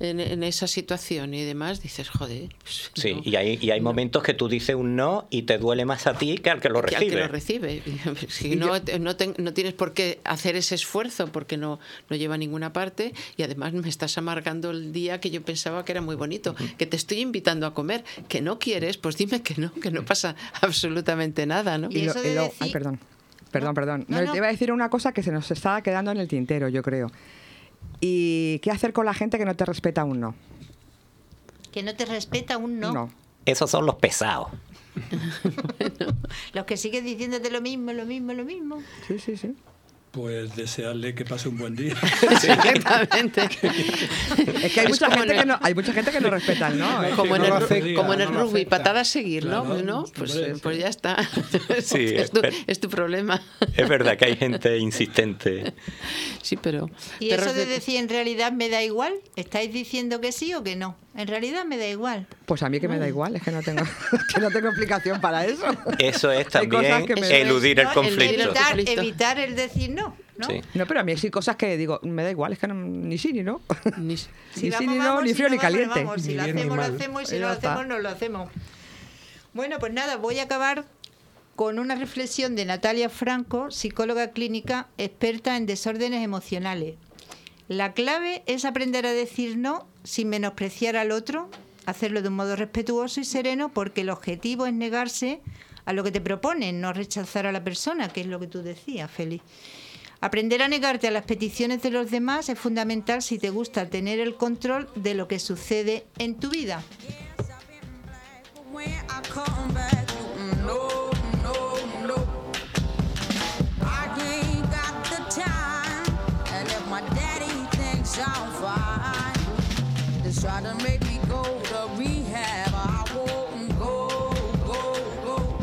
en, en esa situación y demás, dices, joder. Pues, sí, no, y hay, y hay no. momentos que tú dices un no y te duele más a ti que al que lo recibe. Que al que lo recibe. Si no, no, te, no tienes por qué hacer ese esfuerzo porque no, no lleva a ninguna parte y además me estás amargando el día que yo pensaba que era muy bonito, que te estoy invitando a comer, que no quieres, pues dime que no, que no pasa absolutamente nada, ¿no? Y eso de decir... Ay, perdón, perdón, perdón. No, no, no. Te iba a decir una cosa que se nos está quedando en el tintero, yo creo. ¿Y qué hacer con la gente que no te respeta un no? ¿Que no te respeta un no? No. Esos son los pesados. Bueno, los que siguen diciéndote lo mismo, lo mismo, lo mismo. Sí, sí, sí. Pues desearle que pase un buen día. Sí, exactamente. Es que hay, es mucha gente el... que no, hay mucha gente que no respeta, ¿no? Es como, que en no el, día, como en el no rugby, patada a seguir, ¿no? Claro, ¿no? Pues, pues, pues ya está. Sí, es, tu, es tu problema. Es verdad que hay gente insistente. Sí, pero... Y eso de decir, en realidad me da igual, ¿estáis diciendo que sí o que no? En realidad me da igual. Pues a mí que me da igual, es que no tengo, que no tengo explicación para eso. Eso es también eludir el conflicto. Evitar, evitar el decir no. ¿No? Sí. No, pero a mí sí cosas que digo, me da igual, es que no, ni sí ni no. Ni, si ni vamos, sí ni vamos, no, ni frío si ni caliente. Vamos, si lo hacemos, lo hacemos, y si no lo hacemos, no lo hacemos. Bueno, pues nada, voy a acabar con una reflexión de Natalia Franco, psicóloga clínica, experta en desórdenes emocionales. La clave es aprender a decir no sin menospreciar al otro, hacerlo de un modo respetuoso y sereno, porque el objetivo es negarse a lo que te proponen, no rechazar a la persona, que es lo que tú decías, Félix. Aprender a negarte a las peticiones de los demás es fundamental si te gusta tener el control de lo que sucede en tu vida. Try to make me go to rehab. I won't go, go, go.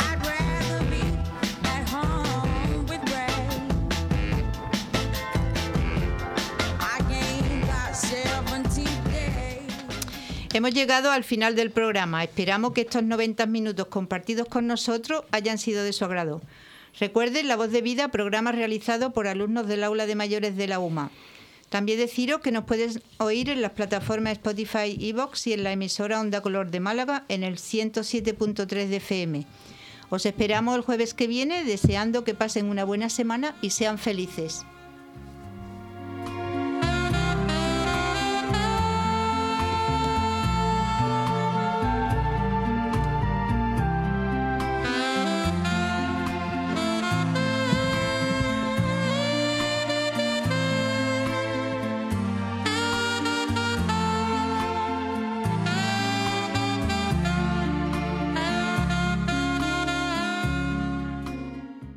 I'd rather be at home with Ray. I gained about seventeen days. Hemos llegado al final del programa. Esperamos que estos noventa minutos compartidos con nosotros hayan sido de su agrado. Recuerden La Voz de Vida, programa realizado por alumnos del Aula de Mayores de la U M A. También deciros que nos puedes oír en las plataformas Spotify, iVoox y en la emisora Onda Color de Málaga en el ciento siete punto tres de F M. Os esperamos el jueves que viene, deseando que pasen una buena semana y sean felices.